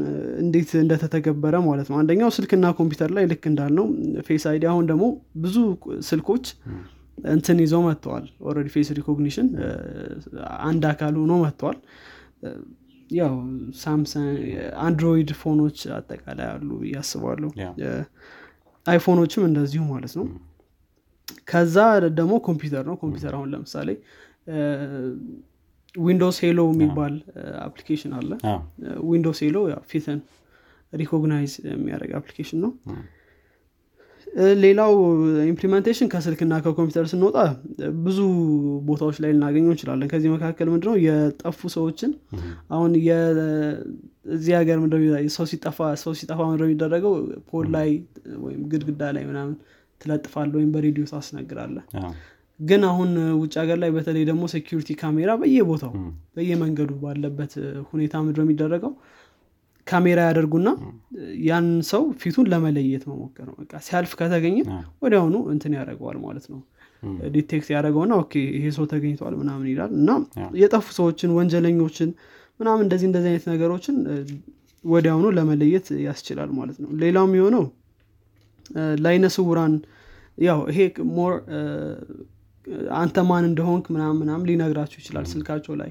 እንዴት እንደተተገበረ ማለት ነው። አንደኛው ስልክና ኮምፒውተር ላይ ልክ እንዳልነው ፌስ አይዲ አሁን ደግሞ ብዙ ስልኮች እንትን ይዘው መጥተዋል ኦሬዲ ፌስ ሪኮግኒሽን አንድ አካል ሆኖ መጥተዋል። ያው ሳምሰንግ አንድሮይድ ፎኖች አጠቃላይ አሉ ያስባሉ አይፎኖችም እንደዚሁ ማለት ነው። ከዛ ደግሞ ኮምፒውተር ነው ኮምፒውተር አሁን ለምሳሌ ዊንዶውስ ሄሎ የሚባል አፕሊኬሽን አለ ዊንዶውስ ሄሎ ያ ፊትን ሪኮግናይዝ የሚያደርግ አፕሊኬሽን ነው ሌላው ኢምፕሊሜንቴሽን ከስልክና ከኮምፒውተር ስንወጣ ብዙ ቦታዎች ላይ እናገኘው እንችላለን ከዚህ መካከል ምንድነው የጠፉ ሰዎችን አሁን የዚህ ሀገር ምንድነው ሰው ሲጠፋ ሰው ሲጠፋ ምንድነው ይደረገው ፖል ላይ ወይም ግድግዳ ላይ ምናምን ተለጥፋል ወይም በሬዲዮ ታስነግራለህ ግን አሁን ውጭ ሀገር ላይ በተለይ ደግሞ ሴኩሪቲ ካሜራ በየቦታው በየመንገዱ ባለበት ሁኔታ ምንድነው ይደረገው ካሜራ ያደርጉና ያን ሰው ፊቱን ለመለየት መሞከር ነው በቃ ሲያልፍ ከተገኘ ወዲያውኑ እንትን ያደርጋል ማለት ነው ዲቴክት ያደርጋውና ኦኬ ይሄ ሰው ተገኝቷል ምናምን ይላል እና የጠፉ ሰዎችን ወንጀለኞችን ምናምን እንደዚህ እንደዚህ አይነት ነገሮችን ወዲያውኑ ለመለየት ያስችላል ማለት ነው ሌላው የሚሆነው ለአይነ ስውራን ያው ይሄ ሞር አንተ ማን እንደሆንክ ምናምን ምናምን ሊነግራችሁ ይችላል ስልካቸው ላይ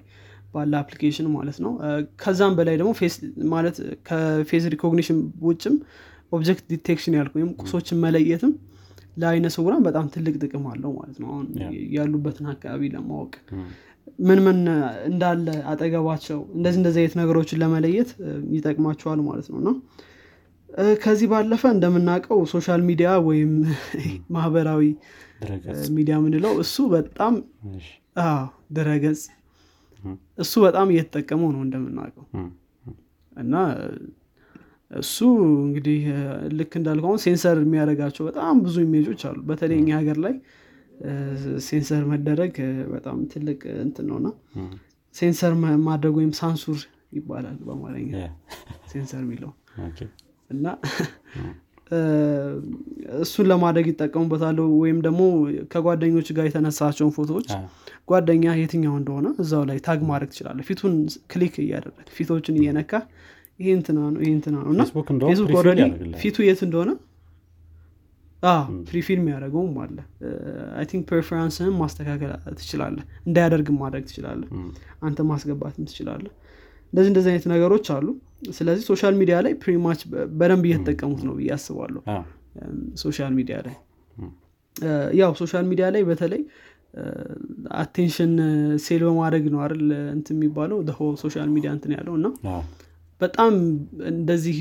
ባላ አፕሊኬሽን ማለት ነው ከዛም በላይ ደግሞ ፌስ ማለት ከፌስ ሪኮግኒሽን ውጭም ኦብጀክት ዲቴክሽን ያልኩኝም ቁሶችን መለየትም ለአይነ ስውራን በጣም ትልቅ ጥቅም አለው ማለት ነው አሁን ያሉበትን አካባቢ ለማወቅ ምን ምን እንዳለ አጠገባቸው እንደዚህ እንደዚህ አይነት ነገሮችን ለመለየት ይጠቅማቸዋል ማለት ነውና ከዚህ ባለፈ እንደምናቀው ሶሻል ሚዲያ ወይም ማህበራዊ ሚዲያ ምንለው እሱ በጣም አዎ ድረገጽ እሱ በጣም እየተጠቀመው ነው እንደምናቀው እና እሱ እንግዲህ ልክ እንዳልከው ሴንሰር የሚያደርጋቸው በጣም ብዙ ኢሜጆች አሉ በተለይ እኛ ሀገር ላይ ሴንሰር መደረግ በጣም ትልቅ እንትን ነውና ሴንሰር ማድረግ ወይም ሳንሱር ይባላል በአማርኛ ሴንሰር የሚለው እና እሱን ለማድረግ ይጠቀሙበታል ወይም ደግሞ ከጓደኞች ጋር የተነሳቸውን ፎቶዎች ጓደኛ የትኛው እንደሆነ እዛው ላይ ታግ ማድረግ ይችላል ፊቱን ክሊክ እያደረገ ፊቶችን እየነካ ይሄ እንትና ነው ይሄ እንትና ነውና Facebook already ፊቱ የት እንደሆነ አዎ ፕሪፊልም ያደርገው ማለት አይ ቲንክ ፕሬፈረንስን ማስተካከል ትችላለህ እንዳያደርግ ማድረግ ትችላለህ አንተ ማስገባትም ትችላለህ እንደዚህ እንደዚህ አይነት ነገሮች አሉ ስለዚህ ሶሻል ሚዲያ ላይ ፕሪማች በደንብ እየተጠቀሙት ነው ብያስባለሁ ሶሻል ሚዲያ ላይ ያው ሶሻል ሚዲያ ላይ በተለይ አቴንሽን ሴል በማድረግ ነው አይደል እንትን የሚባለው the whole social media እንትን ያለውና በጣም እንደዚህ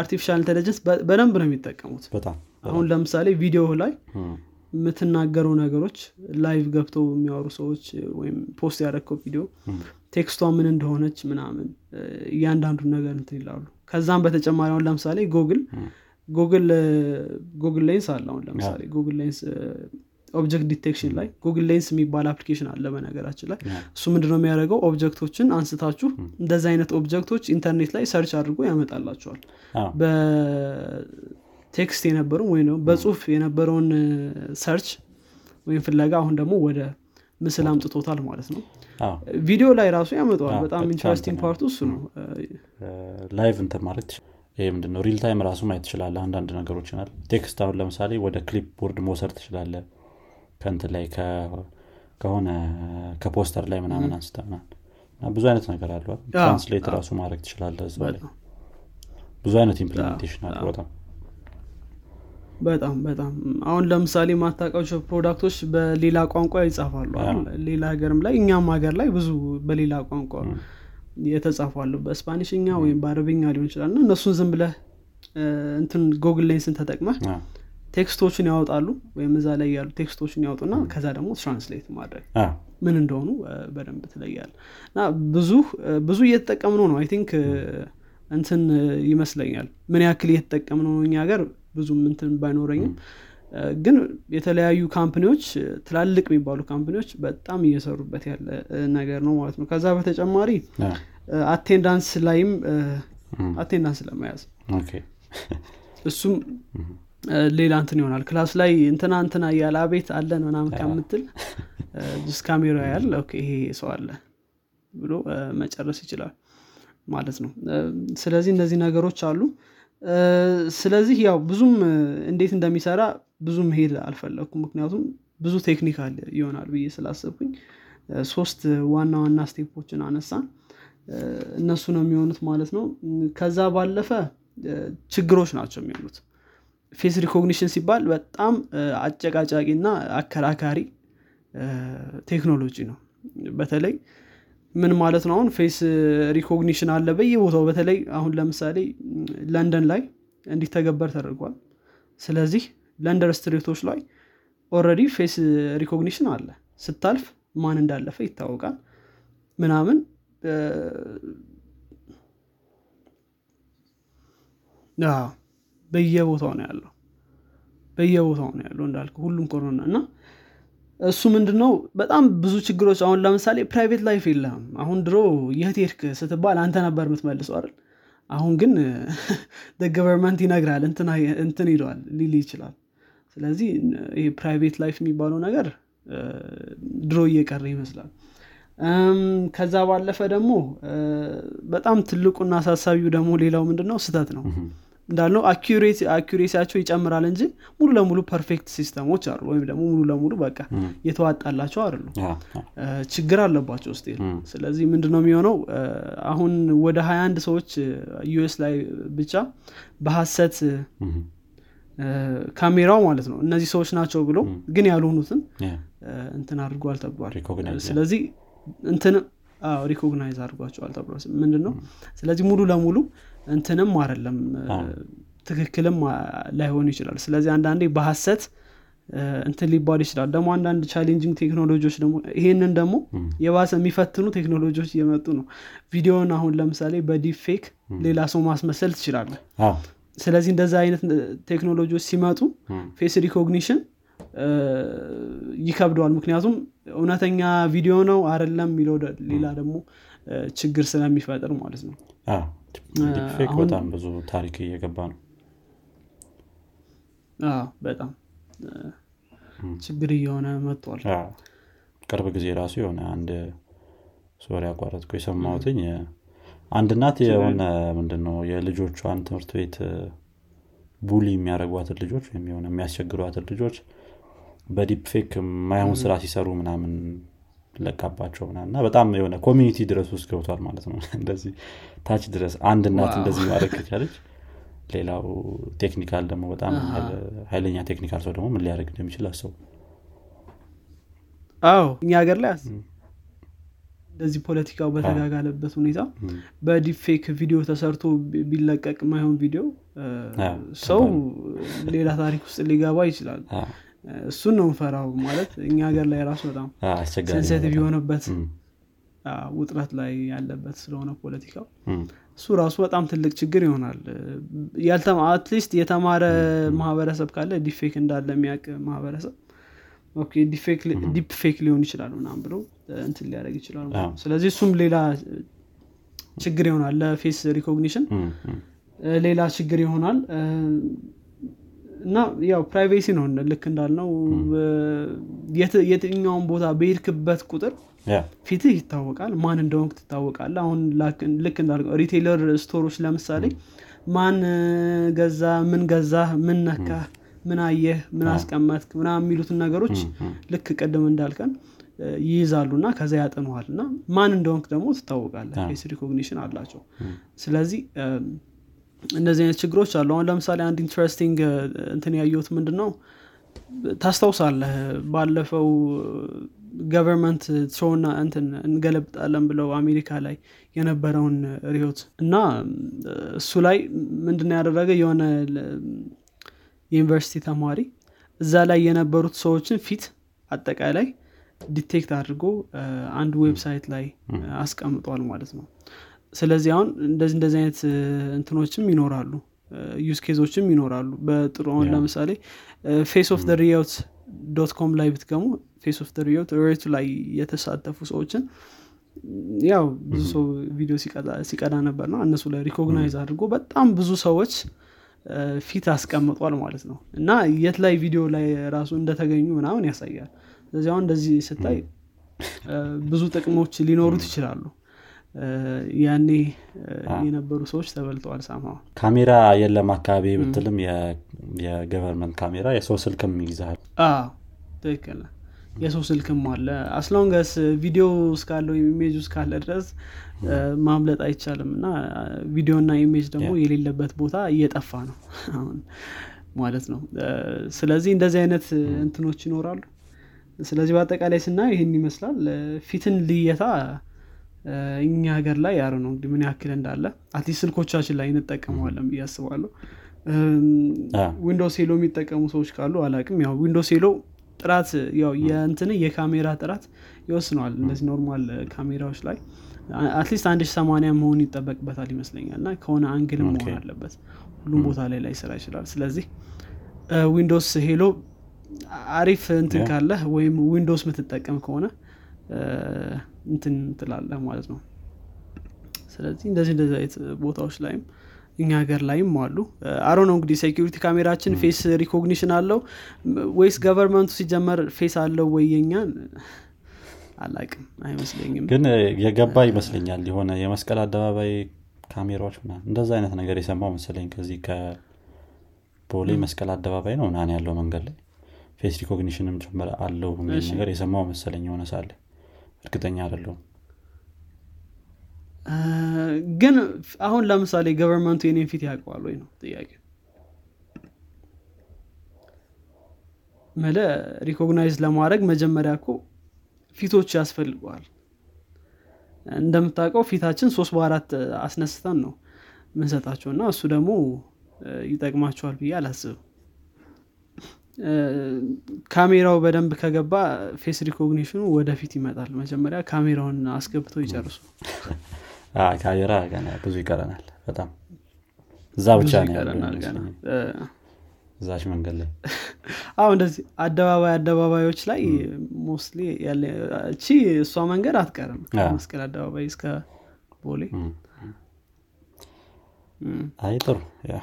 artificial intelligence በደንብ ነው የሚጠቀሙት በጣም አሁን ለምሳሌ ቪዲዮ ላይ የምትናገሩ ነገሮች ላይቭ ገብተው የሚያወሩ ሰዎች ወይም ፖስት ያደረገው ቪዲዮ ቴክስቷ ምን እንደሆነች ምናምን እያንዳንዱ ነገር እንትን ይላሉ ከዛም በተጨማሪ አሁን ለምሳሌ Google Google Google Lens አለ አሁን ለምሳሌ Google Lens ኦብጀክት ዲቴክሽን ላይ Google Lens የሚባል አፕሊኬሽን አለ በነገራችን ላይ እሱ ምንድነው የሚያደርገው ኦብጀክቶችን አንስታችሁ እንደዛ አይነት ኦብጀክቶች ኢንተርኔት ላይ ሰርች አድርጎ ያመጣላችኋል በቴክስት የነበረው ወይ ነው በጽሁፍ የነበረውን ሰርች ወይ ፍለጋ አሁን ደግሞ ወደ ምስል አምጥቶታል ማለት ነው ቪዲዮ ላይ ራሱ ያመጣዋል በጣም ኢንትረስቲንግ ፓርት እሱ ነው ላይቭ እንትን ማለት ይሄ ምንድነው ሪል ታይም ራሱ ማየት ትችላለህ አንዳንድ ነገሮች ናል ቴክስት አሁን ለምሳሌ ወደ ክሊፕ ቦርድ መውሰድ ትችላለህ ከእንት ላይ ከሆነ ከፖስተር ላይ ምናምን አንስተናል እና ብዙ አይነት ነገር አለው ትራንስሌት ራሱ ማድረግ ትችላለህ እዛ ላይ ብዙ አይነት ኢምፕሊሜንቴሽን አለው በጣም በጣም በጣም አሁን ለምሳሌ ማታውቃቸው ፕሮዳክቶች በሌላ ቋንቋ ይጻፋሉ ሌላ ሀገርም ላይ እኛም ሀገር ላይ ብዙ በሌላ ቋንቋ የተጻፋሉ በስፓኒሽኛ ወይም በአረብኛ ሊሆን ይችላል እና እነሱን ዝም ብለህ እንትን Google Lens ተጠቅመህ ቴክስቶችን ያወጣሉ ወይም እዛ ላይ ያሉ ቴክስቶችን ያወጡና ከዛ ደግሞ ትራንስሌት ማድረግ ምን እንደሆኑ በደንብ ትለያለህ እና ብዙ ብዙ እየተጠቀምነው ነው አይ ቲንክ እንትን ይመስለኛል ምን ያክል እየተጠቀምነው እኛ ሀገር ብዙም እንትን ባይኖረኝም ግን የተለያዩ ካምፓኒዎች ትላልቅ የሚባሉ ካምፓኒዎች በጣም እየሰሩበት ያለ ነገር ነው ማለት ነው ከዛ በተጨማሪ አቴንዳንስ ላይም አቴንዳንስ ለማያዝ ኦኬ እሱም ሌላ እንትን ይሆናል ክላስ ላይ እንትና እንትና ያለ አቤት አለን ምናምን ከምትል ጅስ ካሜራ ያለ ኦኬ ይሄ ሰው አለ ብሎ መጨረስ ይችላል ማለት ነው ስለዚህ እነዚህ ነገሮች አሉ ስለዚህ ያው ብዙም እንዴት እንደሚሰራ ብዙም ሄድ አልፈለኩም ምክንያቱም ብዙ ቴክኒካል ይሆናል ብዬ ስላሰብኩኝ ሶስት ዋና ዋና ስቴፖችን አነሳን እነሱ ነው የሚሆኑት ማለት ነው ከዛ ባለፈ ችግሮች ናቸው የሚሆኑት ፌስ ሪኮግኒሽን ሲባል በጣም አጨቃጫቂና አከራካሪ ቴክኖሎጂ ነው። በተለይ ምን ማለት ነው? አሁን ፌስ ሪኮግኒሽን አለ በየቦታው። በተለይ አሁን ለምሳሌ ለንደን ላይ እንዲተገበር ተደርጓል። ስለዚህ ለንደን ስትሪቶች ላይ ኦሬዲ ፌስ ሪኮግኒሽን አለ። ስታልፍ ማን እንዳለፈ ይታወቃል ምናምን። ያ በየቦታው ነው ያለው በየቦታው ነው ያለው እንዳልኩ ሁሉም ኮሮና እና እሱ ምንድነው በጣም ብዙ ችግሮች። አሁን ለምሳሌ ፕራይቬት ላይፍ የለም። አሁን ድሮ የት ሄድክ ስትባል አንተ ነበር የምትመልሰው አይደል? አሁን ግን the government ይነግራል እንትና እንትን ይሏል ሊሊ ይችላል። ስለዚህ ይሄ ፕራይቬት ላይፍ የሚባለው ነገር ድሮ እየቀረ ይመስላል። ከዛ ባለፈ ደግሞ በጣም ትልቁና አሳሳቢው ደግሞ ሌላው ምንድነው ስህተት ነው እንዳልነው። አኩሬሲ አኩሬሲያቸው ይጨምራል እንጂ ሙሉ ለሙሉ ፐርፌክት ሲስተሞች አሉ ወይም ደግሞ ሙሉ ለሙሉ በቃ የተዋጣላቸው አይደሉ። ችግር አለባቸው ስቲል። ስለዚህ ምንድነው የሚሆነው አሁን ወደ ሃያ አንድ ሰዎች ዩኤስ ላይ ብቻ በሐሰት ካሜራው ማለት ነው እነዚህ ሰዎች ናቸው ብሎ ግን ያልሆኑትን እንትን አድርጓል ተብሏል። ስለዚህ እንትን አዎ ሪኮግናይዝ አድርጓቸዋል ተብሏል። ምንድነው ስለዚህ ሙሉ ለሙሉ እንትንም አይደለም ትክክልም ላይሆን ይችላል። ስለዚህ አንዳንዴ በሐሰት እንትን ሊባል ይችላል። ደግሞ አንዳንድ ቻሌንጂንግ ቴክኖሎጂዎች ደግሞ ይሄንን ደግሞ የባሰ የሚፈትኑ ቴክኖሎጂዎች እየመጡ ነው። ቪዲዮን አሁን ለምሳሌ በዲፕ ፌክ ሌላ ሰው ማስመሰል ይችላል። ስለዚህ እንደዛ አይነት ቴክኖሎጂዎች ሲመጡ ፌስ ሪኮግኒሽን ይከብደዋል። ምክንያቱም እውነተኛ ቪዲዮ ነው አይደለም የሚለው ሌላ ደግሞ ችግር ስለሚፈጥር ማለት ነው። አዎ ዲፕፌክ በጣም ብዙ ታሪክ እየገባ ነው። አዎ በጣም ችግር እየሆነ መጥቷል። አዎ ቅርብ ጊዜ ራሱ የሆነ አንድ ሶሪ አቋረጥኩ የሰማሁትኝ አንድ እናት የሆነ ምንድነው የልጆቿን ትምህርት ቤት ቡሊ የሚያደርጓትን ልጆች ወይም የሆነ የሚያስቸግሯትን ልጆች በዲፕ ፌክ ማይሆን ስራ ሲሰሩ ምናምን ለቃባቸው እና በጣም የሆነ ኮሚኒቲ ድረስ ውስጥ ገብቷል ማለት ነው። እንደዚህ ታች ድረስ አንድ እናት እንደዚህ ማድረግ ከቻለች ሌላው ቴክኒካል ደግሞ በጣም ኃይለኛ ቴክኒካል ሰው ደግሞ ምን ሊያደርግ እንደሚችል አሰው። አዎ እኛ ሀገር ላይ እንደዚህ ፖለቲካው በተጋጋለበት ሁኔታ በዲፕ ፌክ ቪዲዮ ተሰርቶ ቢለቀቅ ማይሆን ቪዲዮ ሰው ሌላ ታሪክ ውስጥ ሊገባ ይችላል። እሱ ነው ፈራው ማለት እኛ ሀገር ላይ ራሱ በጣም ሴንሲቲቭ የሆነበት ውጥረት ላይ ያለበት ስለሆነ ፖለቲካው እሱ ራሱ በጣም ትልቅ ችግር ይሆናል። ያልተማ አትሊስት የተማረ ማህበረሰብ ካለ ዲፕ ፌክ እንዳለ የሚያውቅ ማህበረሰብ ኦኬ ዲፕ ፌክ ዲፕ ፌክ ሊሆን ይችላል ምናምን ብሎ እንትን ሊያደርግ ይችላል። ስለዚህ እሱም ሌላ ችግር ይሆናል ለፌስ ሪኮግኒሽን ሌላ ችግር ይሆናል። እና ያው ፕራይቬሲ ነው ልክ እንዳልነው የትኛውን ቦታ በሄድክበት ቁጥር ፊትህ ይታወቃል። ማን እንደሆንክ ትታወቃለህ። አሁን ልክ እንዳልከው ሪቴይለር ስቶሮች ለምሳሌ ማን ገዛ ምን ገዛ ምን ነካ ምን አየህ ምን አስቀመጥክ ምናምን የሚሉትን ነገሮች ልክ ቀደም እንዳልከን ይይዛሉና ከዛ ያጠኑሃልና ማን እንደሆንክ ደግሞ ትታወቃለህ። ፌስ ሪኮግኒሽን አላቸው። ስለዚህ እንደዚህ አይነት ችግሮች አሉ። አሁን ለምሳሌ አንድ ኢንትረስቲንግ እንትን ያየሁት ምንድነው ታስታውሳለህ ባለፈው ገቨርንመንት ትሮና እንትን እንገለብጣለን ብለው አሜሪካ ላይ የነበረውን ሪዮት እና እሱ ላይ ምንድነው ያደረገ የሆነ ዩኒቨርሲቲ ተማሪ እዛ ላይ የነበሩት ሰዎችን ፊት አጠቃላይ ዲቴክት አድርጎ አንድ ዌብሳይት ላይ አስቀምጧል ማለት ነው። ስለዚህ አሁን እንደዚህ እንደዚህ አይነት እንትኖችም ይኖራሉ ዩዝ ኬዞችም ይኖራሉ። በጥሩ አሁን ለምሳሌ face of the riot dot com ላይ ብትገሙ face of the riot ሪዮት ላይ የተሳተፉ ሰዎችን ያው ብዙ ሰው ቪዲዮ ሲቀዳ ሲቀዳ ነበርና እነሱ ላይ ሪኮግናይዝ አድርጎ በጣም ብዙ ሰዎች ፊት አስቀምጧል ማለት ነው። እና የት ላይ ቪዲዮ ላይ ራሱ እንደተገኙ ምናምን ያሳያል። ስለዚህ አሁን እንደዚህ ስታይ ብዙ ጥቅሞች ሊኖሩት ይችላሉ። ያኔ የነበሩ ሰዎች ተበልተዋል። ሳማው ካሜራ የለም አካባቢ ብትልም የገቨርንመንት ካሜራ የሰው ስልክም ይይዛል። አዎ ትክክል ነው። የሰው ስልክም አለ አስሎንገስ ቪዲዮ እስካለው ኢሜጅ እስካለ ድረስ ማምለጥ አይቻልምና ቪዲዮና ኢሜጅ ደግሞ የሌለበት ቦታ እየጠፋ ነው። አሁን ማለት ነው። ስለዚህ እንደዚህ አይነት እንትኖች ይኖራሉ። ስለዚህ በአጠቃላይ ስናየው ይሄን ይመስላል ፊትን ለየታ እኛ ሀገር ላይ ያሩ ነው እንግዲህ ምን ያክል እንዳለ አትሊስት ስልኮቻችን ላይ እንጠቀመዋለን ብያስባለሁ። ዊንዶውስ ሄሎ የሚጠቀሙ ሰዎች ካሉ አላቅም። ያው ዊንዶውስ ሄሎ ጥራት ያው የእንትን የካሜራ ጥራት ይወስነዋል። እንደዚህ ኖርማል ካሜራዎች ላይ አትሊስት አንድ ሺህ ሰማንያ መሆን ይጠበቅበታል ይመስለኛልና ከሆነ አንግል መሆን አለበት ሁሉም ቦታ ላይ ላይ ስራ ይችላል። ስለዚህ ዊንዶውስ ሄሎ አሪፍ እንትን ካለ ወይ ዊንዶውስ መተጠቀም ከሆነ እንትን እንትላል ማለት ነው። ስለዚህ እንደዚህ እንደዚህ አይነት ቦታዎች ላይም እኛ ሀገር ላይም አሉ። አሮ ነው እንግዲህ ሴኩሪቲ ካሜራችን ፌስ ሪኮግኒሽን አለው ወይስ ገቨርመንቱ ሲጀመር ፌስ አለው ወይ የኛን አላቅም አይመስለኝም። ግን የገባ ይመስለኛል ሊሆነ የመስቀል አደባባይ ካሜራዎች እና እንደዛ አይነት ነገር የሰማው መሰለኝ። ከዚህ ከፖሊ መስቀል አደባባይ ነው እና ያለው መንገድ ላይ ፌስ ሪኮግኒሽንም ጀመረ አለው ምን ነገር የሰማው መሰለኝ ሆነ ሳለ እርግጠኛ አይደለሁም። ግን አሁን ለምሳሌ ገቨርመንቱ የኔን ፊት ያውቀዋል ወይ ነው ጥያቄ። ማለት ሪኮግናይዝ ለማድረግ መጀመሪያ እኮ ፊቶች ያስፈልጋል። እንደምታውቀው ፊታችን ሶስት በአራት አስነስተን ነው ምንሰጣቸውና እሱ ደግሞ ይጠቅማቸዋል ብዬ አላስብም። ካሜራው በደንብ ከገባ ፌስ ሪኮግኒሽኑ ወደፊት ይመጣል። መጀመሪያ ካሜራውን አስገብተው ይጨርሱ። አይ ካሜራ ገና ብዙ ይቀረናል በጣም እዛ ብቻ ነው ገና እዛች መንገድ ላይ አሁን እንደዚህ አደባባይ አደባባዮች ላይ ሞስትሊ ያለ እቺ እሷ መንገድ አትቀርም መስቀል አደባባይ እስከ ቦሌ አይጥሩ ያ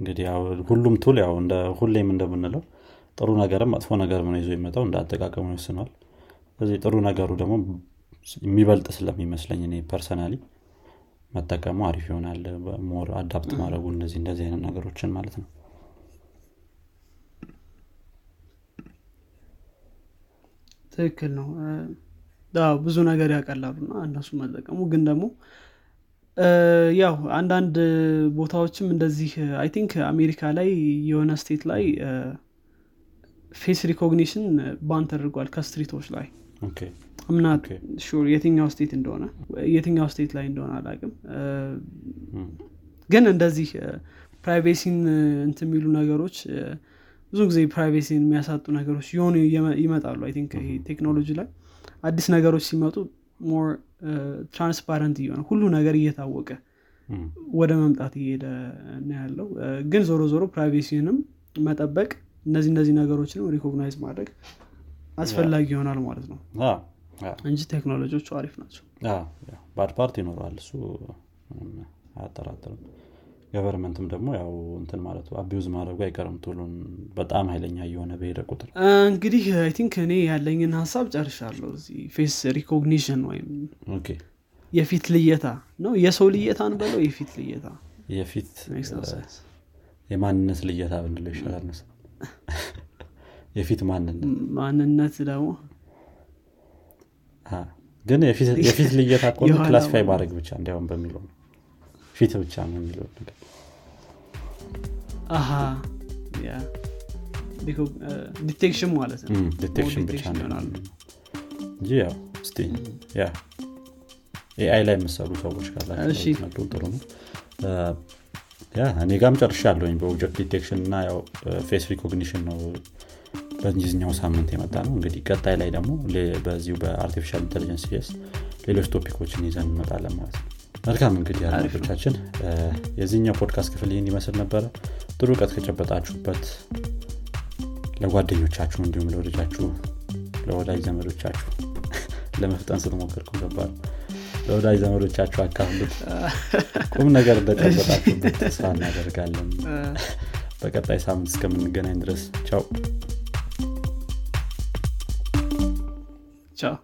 እንግዲህ ያው ሁሉም ቱል ያው እንደ ሁሌም እንደምንለው ጥሩ ነገርም አጥፎ ነገርም ነው ይዞ ይመጣው እንዳጠቃቀሙ ይወስናል። ስለዚህ ጥሩ ነገሩ ደግሞ የሚበልጥ ስለሚመስለኝ እኔ ፐርሰናሊ መጠቀሙ አሪፍ ይሆናል ሞር አዳፕት ማድረጉ እንደዚህ እንደዚህ አይነት ነገሮችን ማለት ነው። ትክክል ነው ዳው ብዙ ነገር ያቀላሉና እነሱ መጠቀሙ ግን ደግሞ ያው አንድ አንድ ቦታዎችም እንደዚህ አይ ቲንክ አሜሪካ ላይ የሆነ ስቴት ላይ ፌስ ሪኮግኒሽን ባን ተደርጓል ከስትሪቶች ላይ። ኦኬ አም ናት ሹር የትኛው ስቴት እንደሆነ የትኛው ስቴት ላይ እንደሆነ አላውቅም። ግን እንደዚህ ፕራይቬሲን እንትን የሚሉ ነገሮች ብዙ ጊዜ ፕራይቬሲን የሚያሳጡ ነገሮች የሆኑ ይመጣሉ። አይ ቲንክ ይሄ ቴክኖሎጂ ላይ አዲስ ነገሮች ሲመጡ ሞር ትራንስፓረንት ይሆናል ሁሉ ነገር እየታወቀ ወደ መምጣት እየሄደ ነው ያለው። ግን ዞሮ ዞሮ ፕራይቬሲንም መጠበቅ እነዚህ እነዚህ ነገሮችንም ሪኮግናይዝ ማድረግ አስፈላጊ ይሆናል ማለት ነው። አዎ እንጂ ቴክኖሎጂዎቹ አሪፍ ናቸው። አዎ ባድ ፓርት ይኖራል እሱ አያጠራጥርም። ገቨርመንትም ደግሞ ያው እንትን ማለት አቢዩዝ ማድረጉ አይቀርም ቶሎን በጣም ኃይለኛ የሆነ በሄደ ቁጥር። እንግዲህ አይ ቲንክ እኔ ያለኝን ሐሳብ ጨርሻለሁ። እዚ ፌስ ሪኮግኒሽን ወይ ኦኬ የፊት ልየታ ነው የሰው ልየታን ብለው የፊት ልየታ የፊት የማንነት ልየታ ብንለው ይሻላል መሰለኝ። የፊት ማንነት ማንነት ደግሞ አ ግን የፊት የፊት ልየታ ቆን ክላሲፋይ ማድረግ ብቻ እንደውም በሚለው ፊት ብቻ ነው የሚለው ነገር። አሃ ያ ቢኮ ዲቴክሽን ማለት ነው ዲቴክሽን ብቻ ነው ያ እስቲ ያ ኤአይ ላይ መሰሩ ሰዎች ካላችሁ መጥቶ ጥሩ ነው። ያ እኔ ጋም ጨርሻለሁኝ በኦብጀክት ዲቴክሽን እና ያው ፌስ ሪኮግኒሽን ነው በእንግሊዝኛው ሳምንት የመጣ ነው። እንግዲህ ቀጣይ ላይ ደግሞ በዚሁ በአርቲፊሻል ኢንተለጀንስ ዩስ ሌሎች ቶፒኮችን ይዘን እንመጣለን ማለት ነው። መልካም እንግዲህ አድማጮቻችን የዚህኛው ፖድካስት ክፍል ይህን ይመስል ነበር። ጥሩ ዕውቀት ከጨበጣችሁበት ለጓደኞቻችሁ እንዲሁም ለወዳጃችሁ ለወዳጅ ዘመዶቻችሁ ለመፍጠን ስለሞከርኩኝ ነበር ለወዳጅ ዘመዶቻችሁ አካፍሉት ቁም ነገር እንደጨበጣችሁበት ተስፋ እናደርጋለን። በቀጣይ ሳምንት እስከምንገናኝ ድረስ ቻው ቻው።